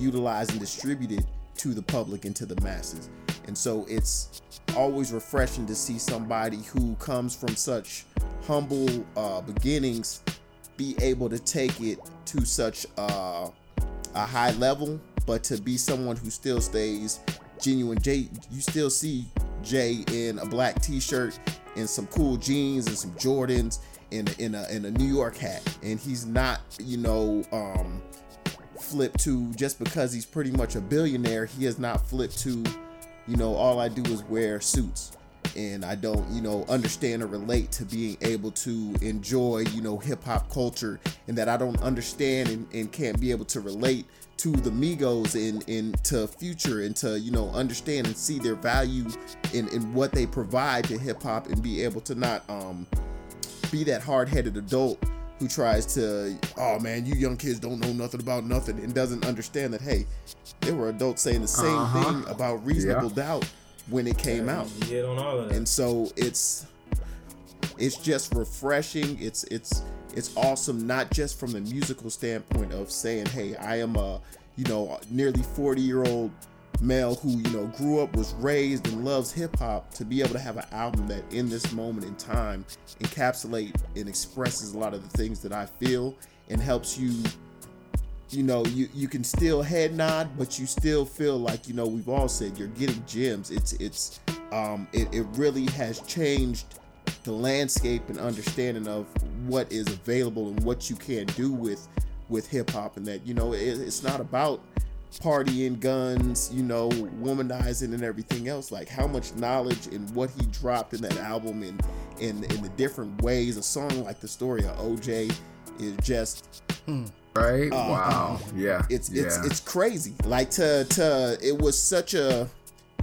utilized, and distributed to the public and to the masses. And so it's always refreshing to see somebody who comes from such humble beginnings be able to take it to such a high level, but to be someone who still stays genuine. Jay, you still see Jay in a black t-shirt and some cool jeans and some Jordans, in a New York hat, and he's not, you know, flipped to, just because he's pretty much a billionaire, he has not flipped to, you know, all I do is wear suits and I don't, you know, understand or relate to being able to enjoy, you know, hip-hop culture, and that I don't understand and can't be able to relate to the Migos and to Future, and to, you know, understand and see their value in what they provide to hip-hop, and be able to not be that hard-headed adult who tries to, oh man, you young kids don't know nothing about nothing, and doesn't understand that, hey, there were adults saying the same thing about reasonable doubt when it came out. Get on all of that. And so it's just refreshing. It's awesome, not just from the musical standpoint of saying, hey, I am a, you know, nearly 40-year-old male who, you know, grew up, was raised, and loves hip-hop, to be able to have an album that in this moment in time encapsulate and expresses a lot of the things that I feel, and helps you, you know, you can still head nod, but you still feel like, you know, we've all said, you're getting gems. It really has changed the landscape and understanding of what is available and what you can do with hip-hop, and that, you know, it's not about partying, guns, you know, womanizing and everything else. Like, how much knowledge and what he dropped in that album, and in the different ways, a song like The Story of OJ is just right. Wow. Yeah. It's crazy. Like it was such a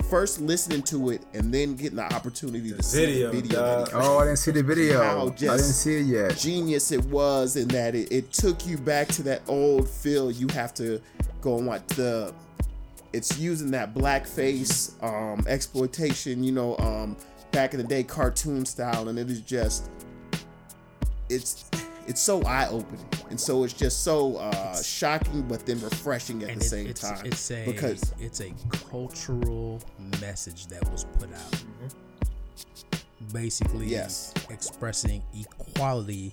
first listening to it and then getting the opportunity to see the video. Oh, I didn't see the video. I didn't see it yet. Genius it was, in that it took you back to that old feel. You have to go and watch it's using that blackface exploitation, you know, back in the day cartoon style, and it is just it's so eye-opening, and so it's just so shocking, but then refreshing at the same time. Because it's a cultural message that was put out, basically expressing equality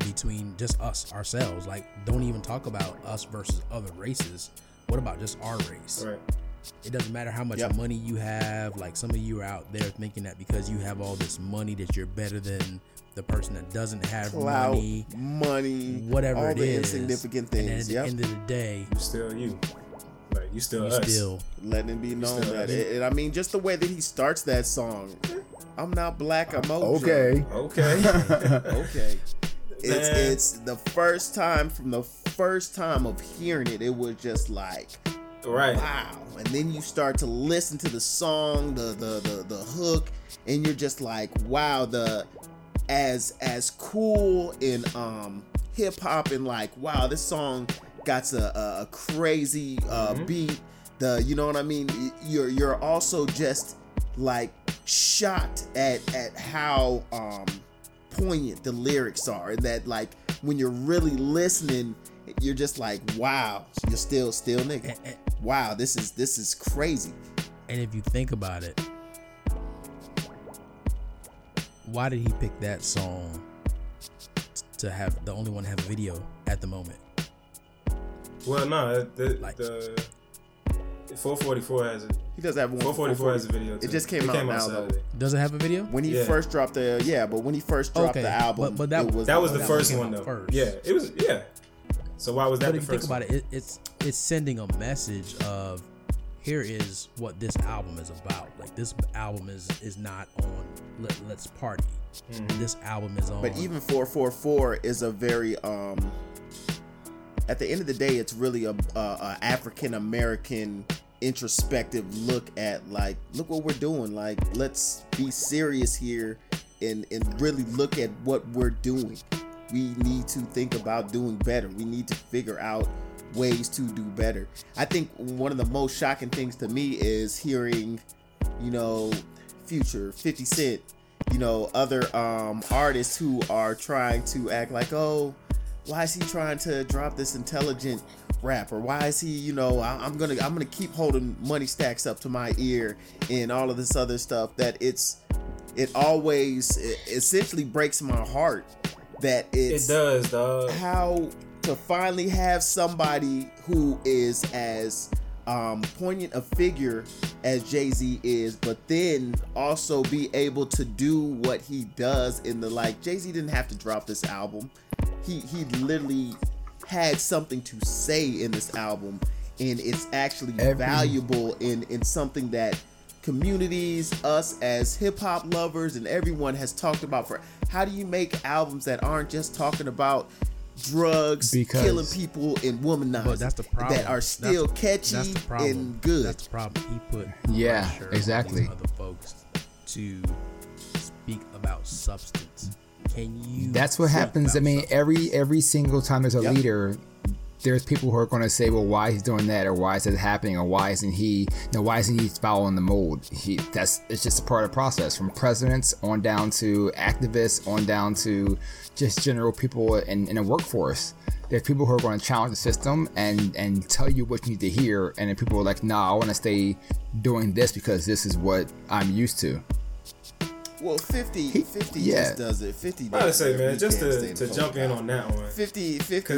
between just us, ourselves. Like, don't even talk about us versus other races. What about just our race? Right. It doesn't matter how much money you have. Like, some of you are out there thinking that because you have all this money that you're better than the person that doesn't have money, whatever all it the is, insignificant things. And at the end of the day, you're still you. Like, you still us. Still letting it be known that. And I mean, just the way that he starts that song, I'm not black, I'm OJ. Okay. It's the first time, from the first time of hearing it, it was just like, right, wow. And then you start to listen to the song, the hook, and you're just like, wow, as cool in hip hop, and like, wow, this song got a crazy beat. You know what I mean? You're also just like shocked at how poignant the lyrics are, and that, like, when you're really listening, you're just like, wow, you're still nigga. Wow, this is crazy. And if you think about it, why did he pick that song to have the only one have a video at the moment? Well, no, the 444 has it. He does have one. 444 has a video too. It just came out now, though. Does it have a video? When he first dropped the album, but that was the first one though. First. Yeah, it was. Yeah. So why was that the first one? But if you think about it, it's sending a message of, here is what this album is about. Like, this album is not on Let's Party. This album is on. But even 444 is a very at the end of the day, it's really a African American introspective look at, like, look what we're doing. Like, let's be serious here and really look at what we're doing. We need to think about doing better. We need to figure out ways to do better. I think one of the most shocking things to me is hearing, you know, Future, 50 Cent, you know, other artists who are trying to act like, oh, why is he trying to drop this intelligent rap? Or why is he, you know, I'm gonna keep holding Money Stacks up to my ear and all of this other stuff. That it essentially breaks my heart that it does, dog. How to finally have somebody who is as poignant a figure as Jay-Z is, but then also be able to do what he does in the, like, Jay-Z didn't have to drop this album. He literally had something to say in this album, and it's actually valuable in something that communities, us as hip-hop lovers, and everyone has talked about. For how do you make albums that aren't just talking about drugs, killing people, and womanizing, that's the problem, that are still catchy and good? That's the problem. He put pressure on these other folks to speak about substance. Can you? That's what happens. I mean, every single time there's a leader, there's people who are going to say, well, why he's doing that, or why is that happening, or why isn't he following the mold? It's just a part of the process, from presidents on down to activists on down to just general people in a workforce. There's people who are going to challenge the system and tell you what you need to hear, and then people are like, nah, I want to stay doing this because this is what I'm used to. Well, 50 just does it. 50 does it. I would say, man, just to jump in on that one. 50,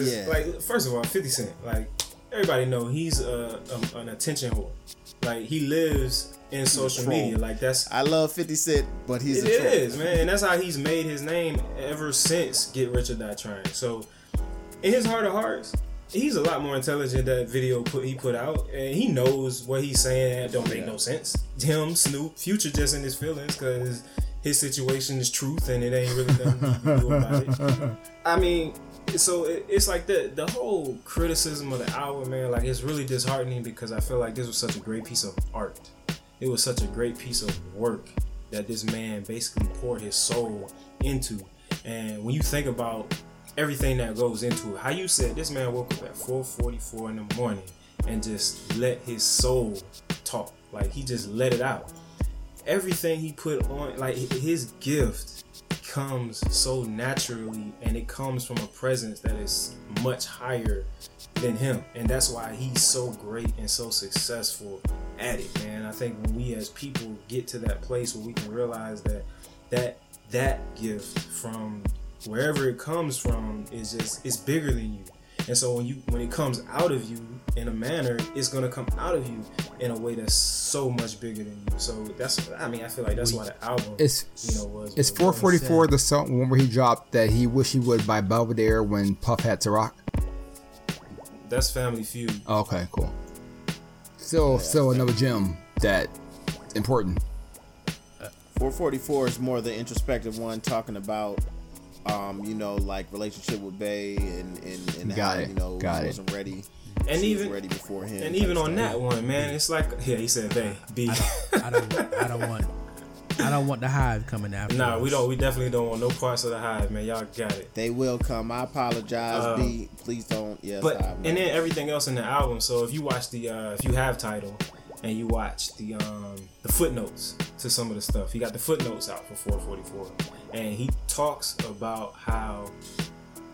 yeah. Like, first of all, 50 Cent, like, everybody know he's an attention whore. Like, he lives in social media. Like, that's... I love 50 Cent, but he's a troll. It is, man. And that's how he's made his name ever since Get Rich or Die Trying. So, in his heart of hearts, he's a lot more intelligent that video he put out, and he knows what he's saying don't make no sense. Him, Snoop, Future just in his feelings, because... his situation is truth, and it ain't really nothing to do about it. I mean, so it's like the whole criticism of the hour, man, like, it's really disheartening, because I feel like this was such a great piece of art. It was such a great piece of work that this man basically poured his soul into. And when you think about everything that goes into it, how you said this man woke up at 4:44 in the morning and just let his soul talk. Like, he just let it out. Everything he put on, like, his gift comes so naturally, and it comes from a presence that is much higher than him, and that's why he's so great and so successful at it, man. I think when we as people get to that place where we can realize that gift, from wherever it comes from, is just, it's bigger than you. And so when it comes out of you in a manner, it's going to come out of you in a way that's so much bigger than you. So that's, I mean, I feel like that's why the album, was. It's 444, the song one where he dropped that he wish he would by Belvedere when Puff had to rock. That's Family Feud. Okay, cool. Still another gem that important. 444 is more the introspective one, talking about like relationship with Bay and how it. He wasn't ready. And she even was ready before him. And even on that one, man, it's like he said Bay B. I don't want the Hive coming after. Nah, us. We definitely don't want no parts of the Hive, man. Y'all got it. They will come. I apologize, B. Please don't. Yes, but and then everything else in the album. So if you watch the if you have Tidal and you watch the footnotes to some of the stuff, he got the footnotes out for 444. And he talks about how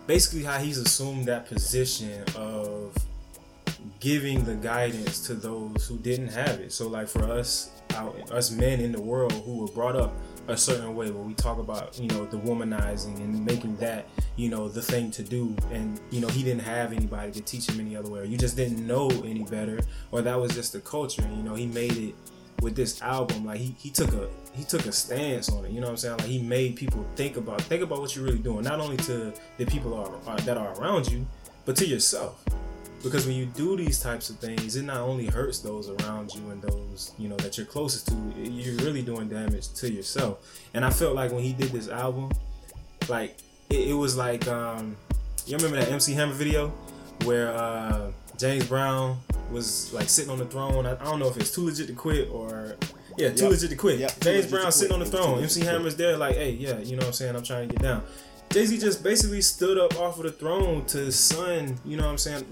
he's assumed that position of giving the guidance to those who didn't have it. So like for us men in the world who were brought up a certain way, where we talk about, the womanizing and making that, the thing to do. And, he didn't have anybody to teach him any other way, or you just didn't know any better, or that was just the culture. And, he made it with this album. Like he took a stance on it, you know what I'm saying? Like he made people think about what you're really doing, not only to the people that are around you, but to yourself. Because when you do these types of things, it not only hurts those around you and those, that you're closest to, you're really doing damage to yourself. And I felt like when he did this album, like it was like, you remember that MC Hammer video where James Brown was like sitting on the throne. I don't know if it's Too Legit to Quit or... Yeah, Too Legit to Quit. Yep. James Brown sitting on the throne. MC Hammer's there like, hey, yeah, you know what I'm saying? I'm trying to get down. Jay-Z just basically stood up off of the throne to sun, you know what I'm saying?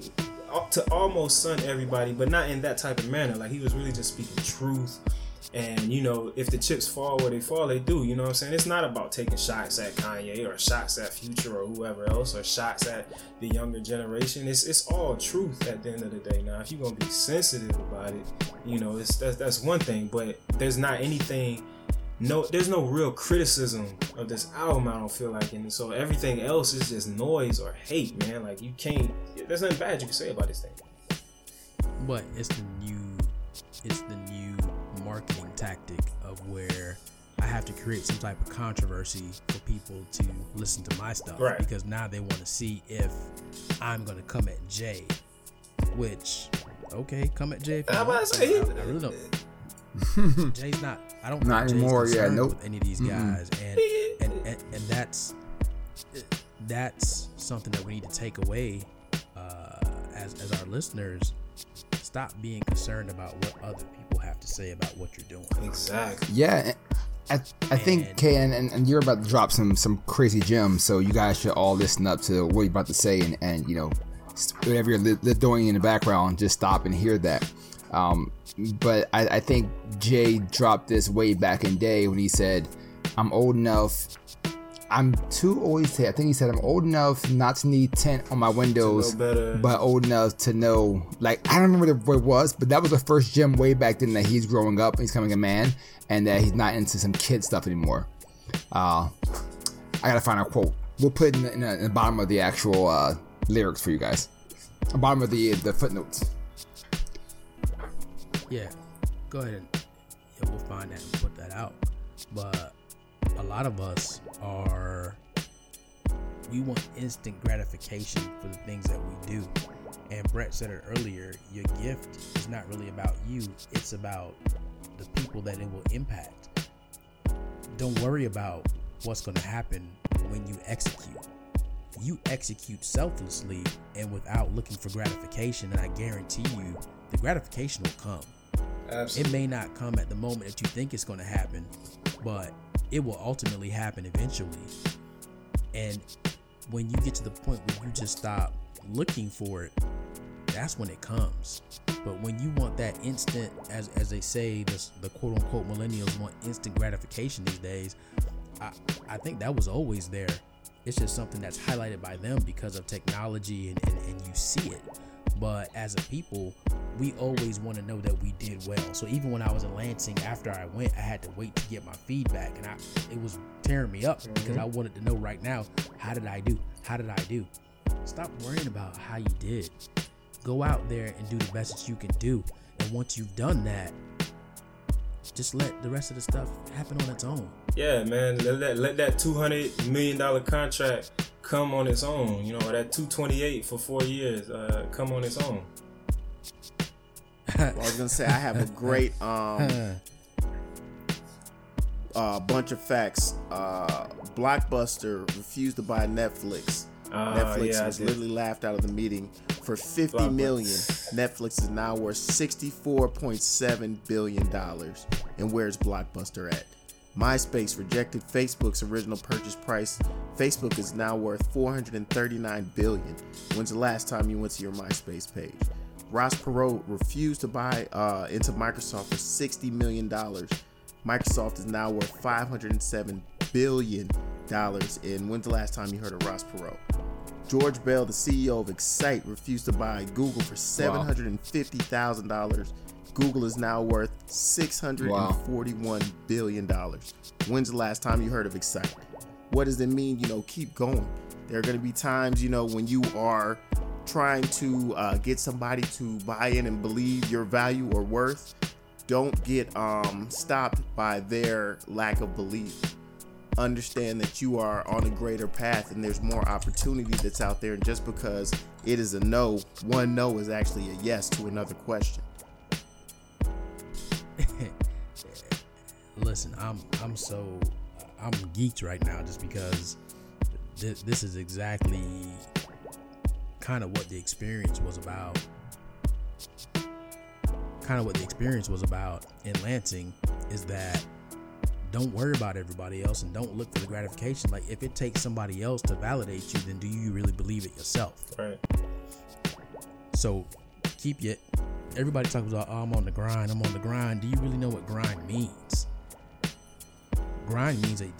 To almost sun everybody, but not in that type of manner. Like he was really just speaking truth. And, if the chips fall where they fall, they do. You know what I'm saying? It's not about taking shots at Kanye or shots at Future or whoever else or shots at the younger generation. It's all truth at the end of the day. Now, if you're going to be sensitive about it, that's one thing. But there's not anything... there's no real criticism of this album, I don't feel like. And so everything else is just noise or hate, man. Like, you can't... There's nothing bad you can say about this thing. But it's the new marketing tactic of where I have to create some type of controversy for people to listen to my stuff, right? Because now they want to see if I'm going to come at Jay, which, okay, come at Jay. I'm about to say, I really don't. Jay's not. I don't. Not anymore. Jay's concerned with any of these guys, and that's something that we need to take away as our listeners. Stop being concerned about what other people have to say about what you're doing. Exactly. Yeah. I think, Kay, and you're about to drop some crazy gems, so you guys should all listen up to what you're about to say, and you know, whatever you're doing in the background, just stop and hear that. But I think Jay dropped this way back in day when he said, I'm old enough. I'm too old to say, I think he said, I'm old enough not to need tint on my windows, but old enough to know, like, I don't remember what it was, but that was the first gem way back then that he's growing up, he's becoming a man, and that he's not into some kid stuff anymore. I gotta find our quote. We'll put it in the bottom of the actual lyrics for you guys. The bottom of the footnotes. Yeah, go ahead and we'll find that and put that out. But a lot of us we want instant gratification for the things that we do. And Brett said it earlier, your gift is not really about you, it's about the people that it will impact. Don't worry about what's going to happen when you execute. You execute selflessly and without looking for gratification, and I guarantee you the gratification will come. Absolutely. It may not come at the moment that you think it's going to happen, but it will ultimately happen eventually. And when you get to the point where you just stop looking for it, that's when it comes. But when you want that instant, as they say, the quote-unquote millennials want instant gratification these days, I think that was always there. It's just something that's highlighted by them because of technology, and you see it. But as a people, we always want to know that we did well. So even when I was in Lansing, after I went, I had to wait to get my feedback, and it was tearing me up because I wanted to know right now, how did I do? How did I do? Stop worrying about how you did. Go out there and do the best that you can do. And once you've done that, just let the rest of the stuff happen on its own. Yeah, man. Let that $200 million contract come on its own. You know, that 228 for 4 years come on its own. Well, I was gonna say I have a great bunch of facts. Blockbuster refused to buy Netflix. Netflix was literally laughed out of the meeting. For $50 million, Netflix is now worth $64.7 billion. And where's Blockbuster at? MySpace rejected Facebook's original purchase price. Facebook is now worth $439 billion. When's the last time you went to your MySpace page? Ross Perot refused to buy into Microsoft for $60 million. Microsoft is now worth $507 billion. And when's the last time you heard of Ross Perot? George Bell, the CEO of Excite, refused to buy Google for $750,000. Wow. Google is now worth $641 billion. When's the last time you heard of Excite? What does it mean? You know, keep going. There are going to be times, you know, when you are trying to get somebody to buy in and believe your value or worth. Don't get stopped by their lack of belief. Understand that you are on a greater path and there's more opportunity that's out there. And just because it is a no, one no is actually a yes to another question. Listen, I'm geeked right now just because this is exactly kind of what the experience was about. Kind of what the experience was about in Lansing is that don't worry about everybody else and don't look for the gratification. Like, if it takes somebody else to validate you, then do you really believe it yourself? Right. So keep your... Everybody talks about, oh, I'm on the grind. Do you really know what grind means? Grind means that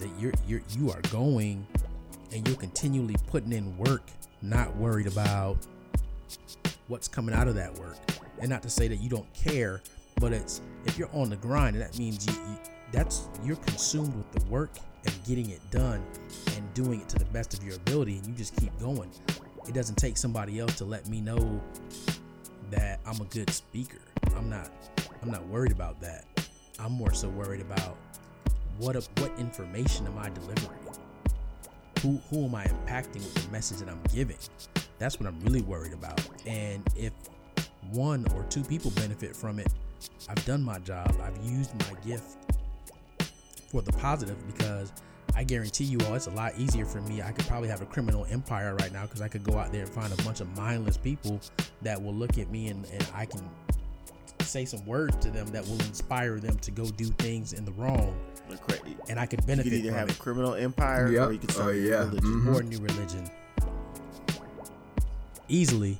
you are going and you're continually putting in work, not worried about what's coming out of that work. And not to say that you don't care, but it's, if you're on the grind, that means you're consumed with the work and getting it done and doing it to the best of your ability, and you just keep going. It doesn't take somebody else to let me know that I'm a good speaker. I'm not worried about that. I'm more so worried about what information am I delivering? Who am I impacting with the message that I'm giving? That's what I'm really worried about. And if one or two people benefit from it, I've done my job. I've used my gift for the positive, because I guarantee you all, it's a lot easier for me. I could probably have a criminal empire right now because I could go out there and find a bunch of mindless people that will look at me and I can say some words to them that will inspire them to go do things in the wrong. and I could benefit from it. You could either have a criminal empire or you could start a new religion. Mm-hmm. Or a new religion. Easily.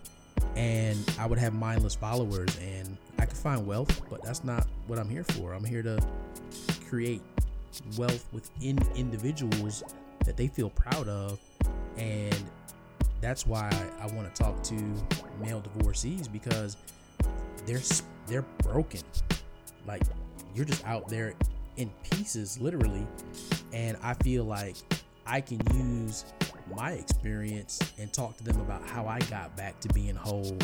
And I would have mindless followers and I could find wealth, but that's not what I'm here for. I'm here to create wealth within individuals that they feel proud of. And that's why I want to talk to male divorcees, because they're broken. Like, you're just out there in pieces, literally. And I feel like I can use my experience and talk to them about how I got back to being whole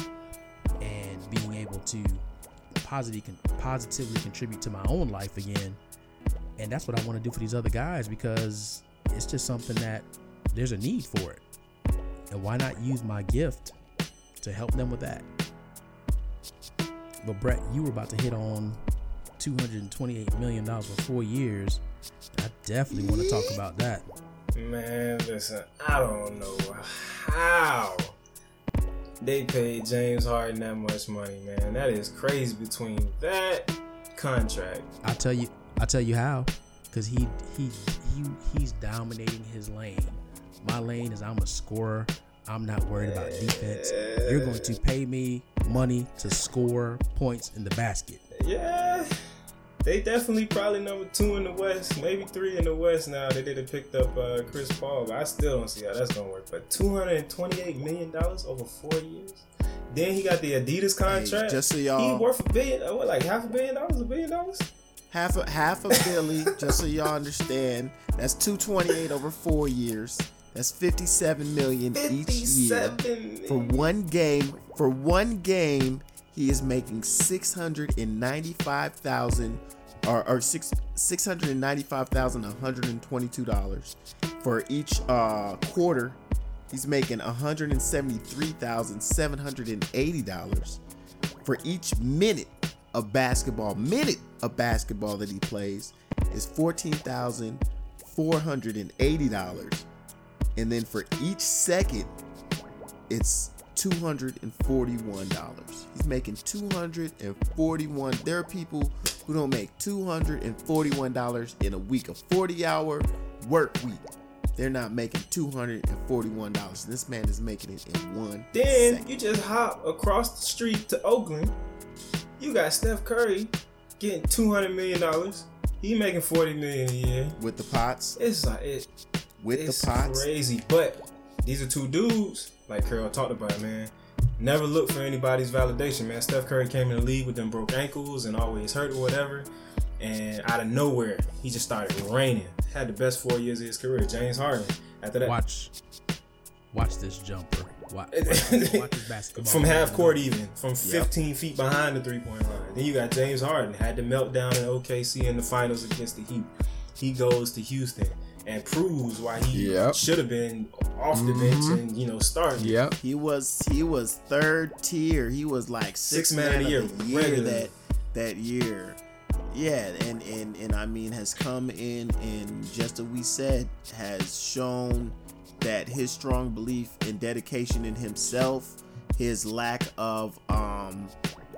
and being able to positively contribute to my own life again. And that's what I want to do for these other guys, because it's just something that there's a need for it. And why not use my gift to help them with that? But Brett, you were about to hit on $228 million for 4 years. I definitely want to talk about that. Man, listen, I don't know how they paid James Harden that much money, man. That is crazy between that contract. I'll tell you how. Because he's dominating his lane. My lane is I'm a scorer. I'm not worried about defense. You're going to pay me money to score points in the basket. Yeah. They definitely probably number 2 in the West, maybe 3 in the West now. They did have picked up Chris Paul, but I still don't see how that's going to work. But $228 million over 4 years? Then he got the Adidas contract. Hey, just so y'all... He worth $1 billion? $1 billion? Half a billion, just so y'all understand. That's 228 over 4 years. That's $57 million each year. For one game, he is making $695,000 or $695,122 for each quarter. He's making $173,780 for each minute of basketball. Minute of basketball that he plays is $14,480, and then for each second, it's $241. He's making $241. There are people who don't make $241 in a week, a 40-hour work week. They're not making $241. This man is making it in one. Then second. You just hop across the street to Oakland. You got Steph Curry getting $200 million. He making $40 million a year with the pots. It's crazy, but these are two dudes. Like Carol talked about, man. Never look for anybody's validation, man. Steph Curry came in the league with them broke ankles and always hurt or whatever. And out of nowhere, he just started raining. Had the best 4 years of his career. James Harden. After that, watch this jumper. Watch this basketball. From half court even. From 15 feet behind the three-point line. Then you got James Harden. Had the meltdown in OKC in the finals against the Heat. He goes to Houston and proves why he should have been off the bench and, starting. Yep. He was third tier. He was like sixth man of the year that year. Yeah, and I mean has come in and just as we said, has shown that his strong belief and dedication in himself, his lack of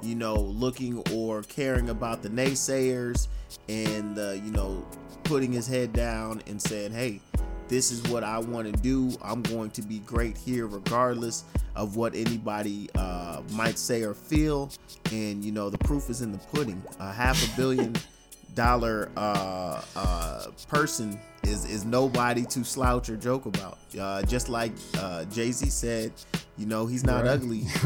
looking or caring about the naysayers and putting his head down and saying, hey, this is what I want to do. I'm going to be great here regardless of what anybody might say or feel. And, the proof is in the pudding. A $500 million person is nobody to slouch or joke about. Just like Jay-Z said, he's not ugly. He's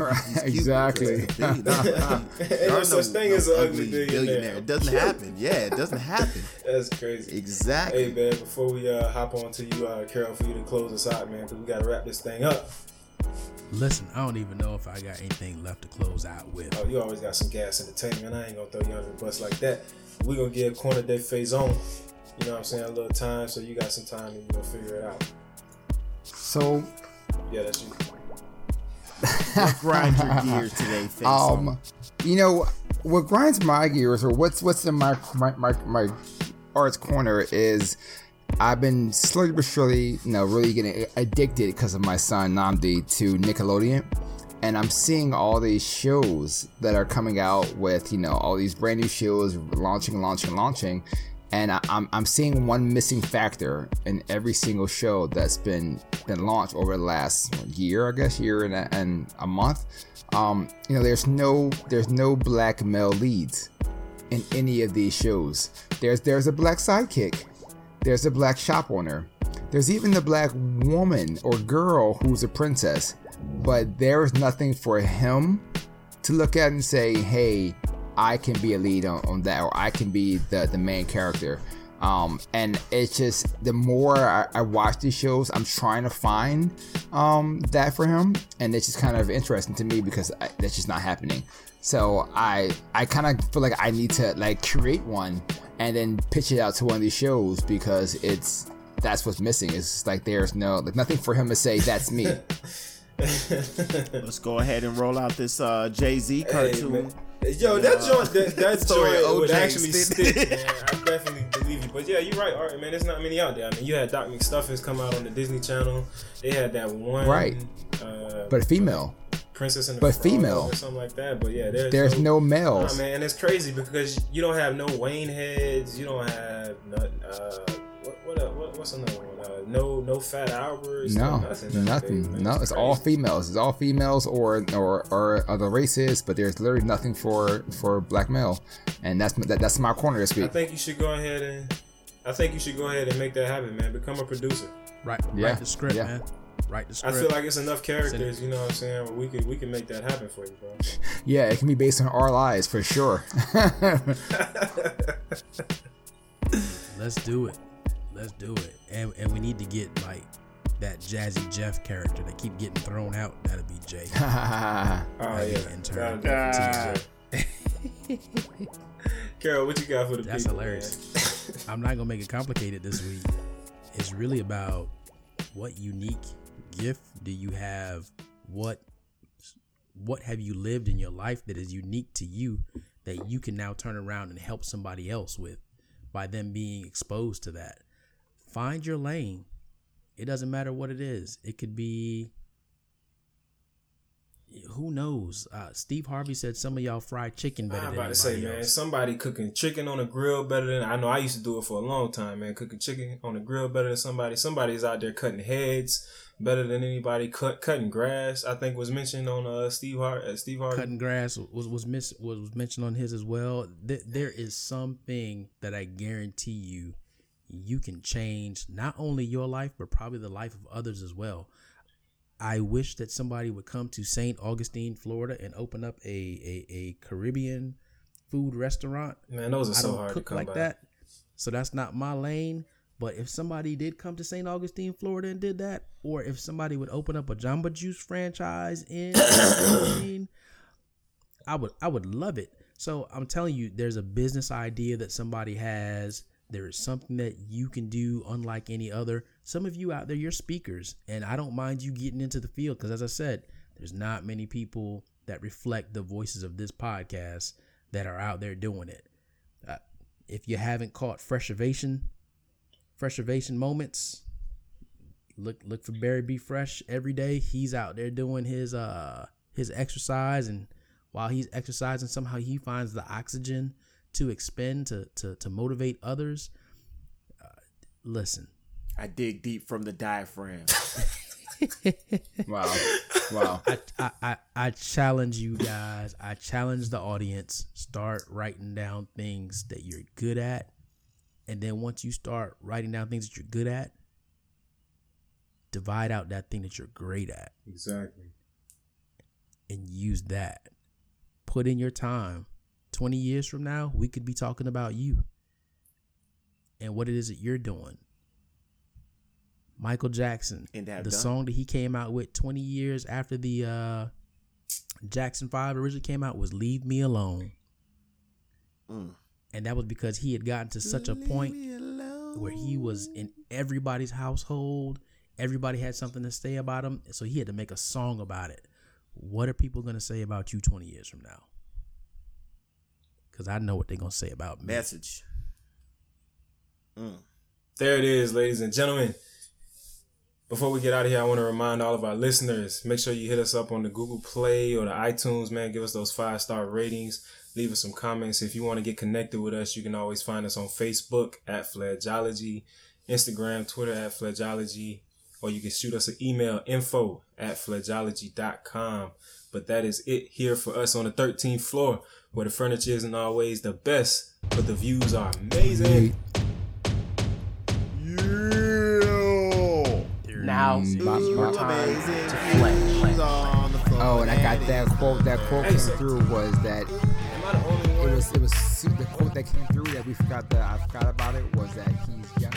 cute. Exactly. There's no such thing as an ugly billionaire. It doesn't happen. Yeah, it doesn't happen. That's crazy. Exactly. Hey, man, before we hop on to you, Carol, for you to close us out, man, because we got to wrap this thing up. Listen, I don't even know if I got anything left to close out with. Oh, you always got some gas entertainment. I ain't going to throw you under the bus like that. We're going to give Corner Day Faison, a little time, so you got some time and you're going to figure it out. So. Yeah, that's you. What grinds your gears today, Faison? What grinds my gears, or what's in my arts corner is I've been slowly but surely, really getting addicted because of my son Namdi to Nickelodeon, and I'm seeing all these shows that are coming out with all these brand new shows launching, And I'm seeing one missing factor in every single show that's been launched over the last year, I guess, year and a month. You know, there's no black male leads in any of these shows. There's a black sidekick. There's a black shop owner. There's even the black woman or girl who's a princess. But there is nothing for him to look at and say, hey, I can be a lead on that, or I can be the main character. And it's just, the more I watch these shows, I'm trying to find that for him. And it's just kind of interesting to me because that's just not happening. So I kind of feel like I need to like create one and then pitch it out to one of these shows, because that's what's missing. It's like there's nothing for him to say, that's me. Let's go ahead and roll out this Jay-Z cartoon. Hey, yo, that joint, that story would actually stick, man. I definitely believe you. But yeah, you're right, Art, man. There's not many out there. I mean, you had Doc McStuffins come out on the Disney Channel. They had that one, right? But female. Princess and the female or something like that. But yeah, there's no males. Nah, man, it's crazy because you don't have no Wayne heads. You don't have what's another one? No Fat Albers. No, nothing. No, it's crazy. All females. It's all females or other races. But there's literally nothing for black male, and that's my corner this week. I think you should go ahead and make that happen, man. Become a producer. Right. Yeah. Write the script, yeah, man. Right, I feel like it's enough characters, you know what I'm saying? Well, we can make that happen for you, bro. Yeah, it can be based on our lives for sure. Let's do it. And we need to get like that Jazzy Jeff character that keep getting thrown out. That'll be Jay. Oh yeah. Carol, what you got for the people? That's hilarious. I'm not gonna make it complicated this week. It's really about what unique gift do you have? What have you lived in your life that is unique to you that you can now turn around and help somebody else with by them being exposed to that? Find your lane. It doesn't matter what it is. It could be, who knows? Steve Harvey said some of y'all fried chicken better than anybody else. I'm about to say, man, somebody cooking chicken on a grill better than, I know I used to do it for a long time, man, cooking chicken on a grill better than somebody. Somebody's out there cutting heads better than anybody. Cutting grass, I think, was mentioned on Steve Harvey. Cutting grass was mentioned on his as well. There is something that I guarantee you can change, not only your life, but probably the life of others as well. I wish that somebody would come to St. Augustine, Florida, and open up a Caribbean food restaurant. Man, those are so hard to come by. I don't cook like that, so that's not my lane. But if somebody did come to St. Augustine, Florida, and did that, or if somebody would open up a Jamba Juice franchise in Augustine, I would love it. So I'm telling you, there's a business idea that somebody has. There is something that you can do unlike any other. Some of you out there, you're speakers, and I don't mind you getting into the field because, as I said, there's not many people that reflect the voices of this podcast that are out there doing it. If you haven't caught Fresh Ovation moments, look for Barry B Fresh every day. He's out there doing his exercise, and while he's exercising, somehow he finds the oxygen to expend, to motivate others. Listen, I dig deep from the diaphragm. Wow. I challenge you guys. I challenge the audience. Start writing down things that you're good at. And then once you start writing down things that you're good at, divide out that thing that you're great at. Exactly. And use that. Put in your time. 20 years from now, we could be talking about you and what it is that you're doing. Michael Jackson, the song that he came out with 20 years after the Jackson 5 originally came out was Leave Me Alone. Mm. And that was because he had gotten to such a point where he was in everybody's household. Everybody had something to say about him. So he had to make a song about it. What are people going to say about you 20 years from now? Because I know what they're going to say about me. Message. Mm. There it is, ladies and gentlemen. Before we get out of here, I want to remind all of our listeners, make sure you hit us up on the Google Play or the iTunes, man. Give us those 5-star ratings. Leave us some comments. If you want to get connected with us, you can always find us on Facebook at Fledgeology, Instagram, Twitter at Fledgeology, or you can shoot us an email, info@fledgeology.com. But that is it here for us on the 13th floor, where the furniture isn't always the best, but the views are amazing. Yeah. Now, my time to flex. Oh, and I got that quote. That quote came through was that it was the quote that came through that we forgot that I forgot about it was that he's young.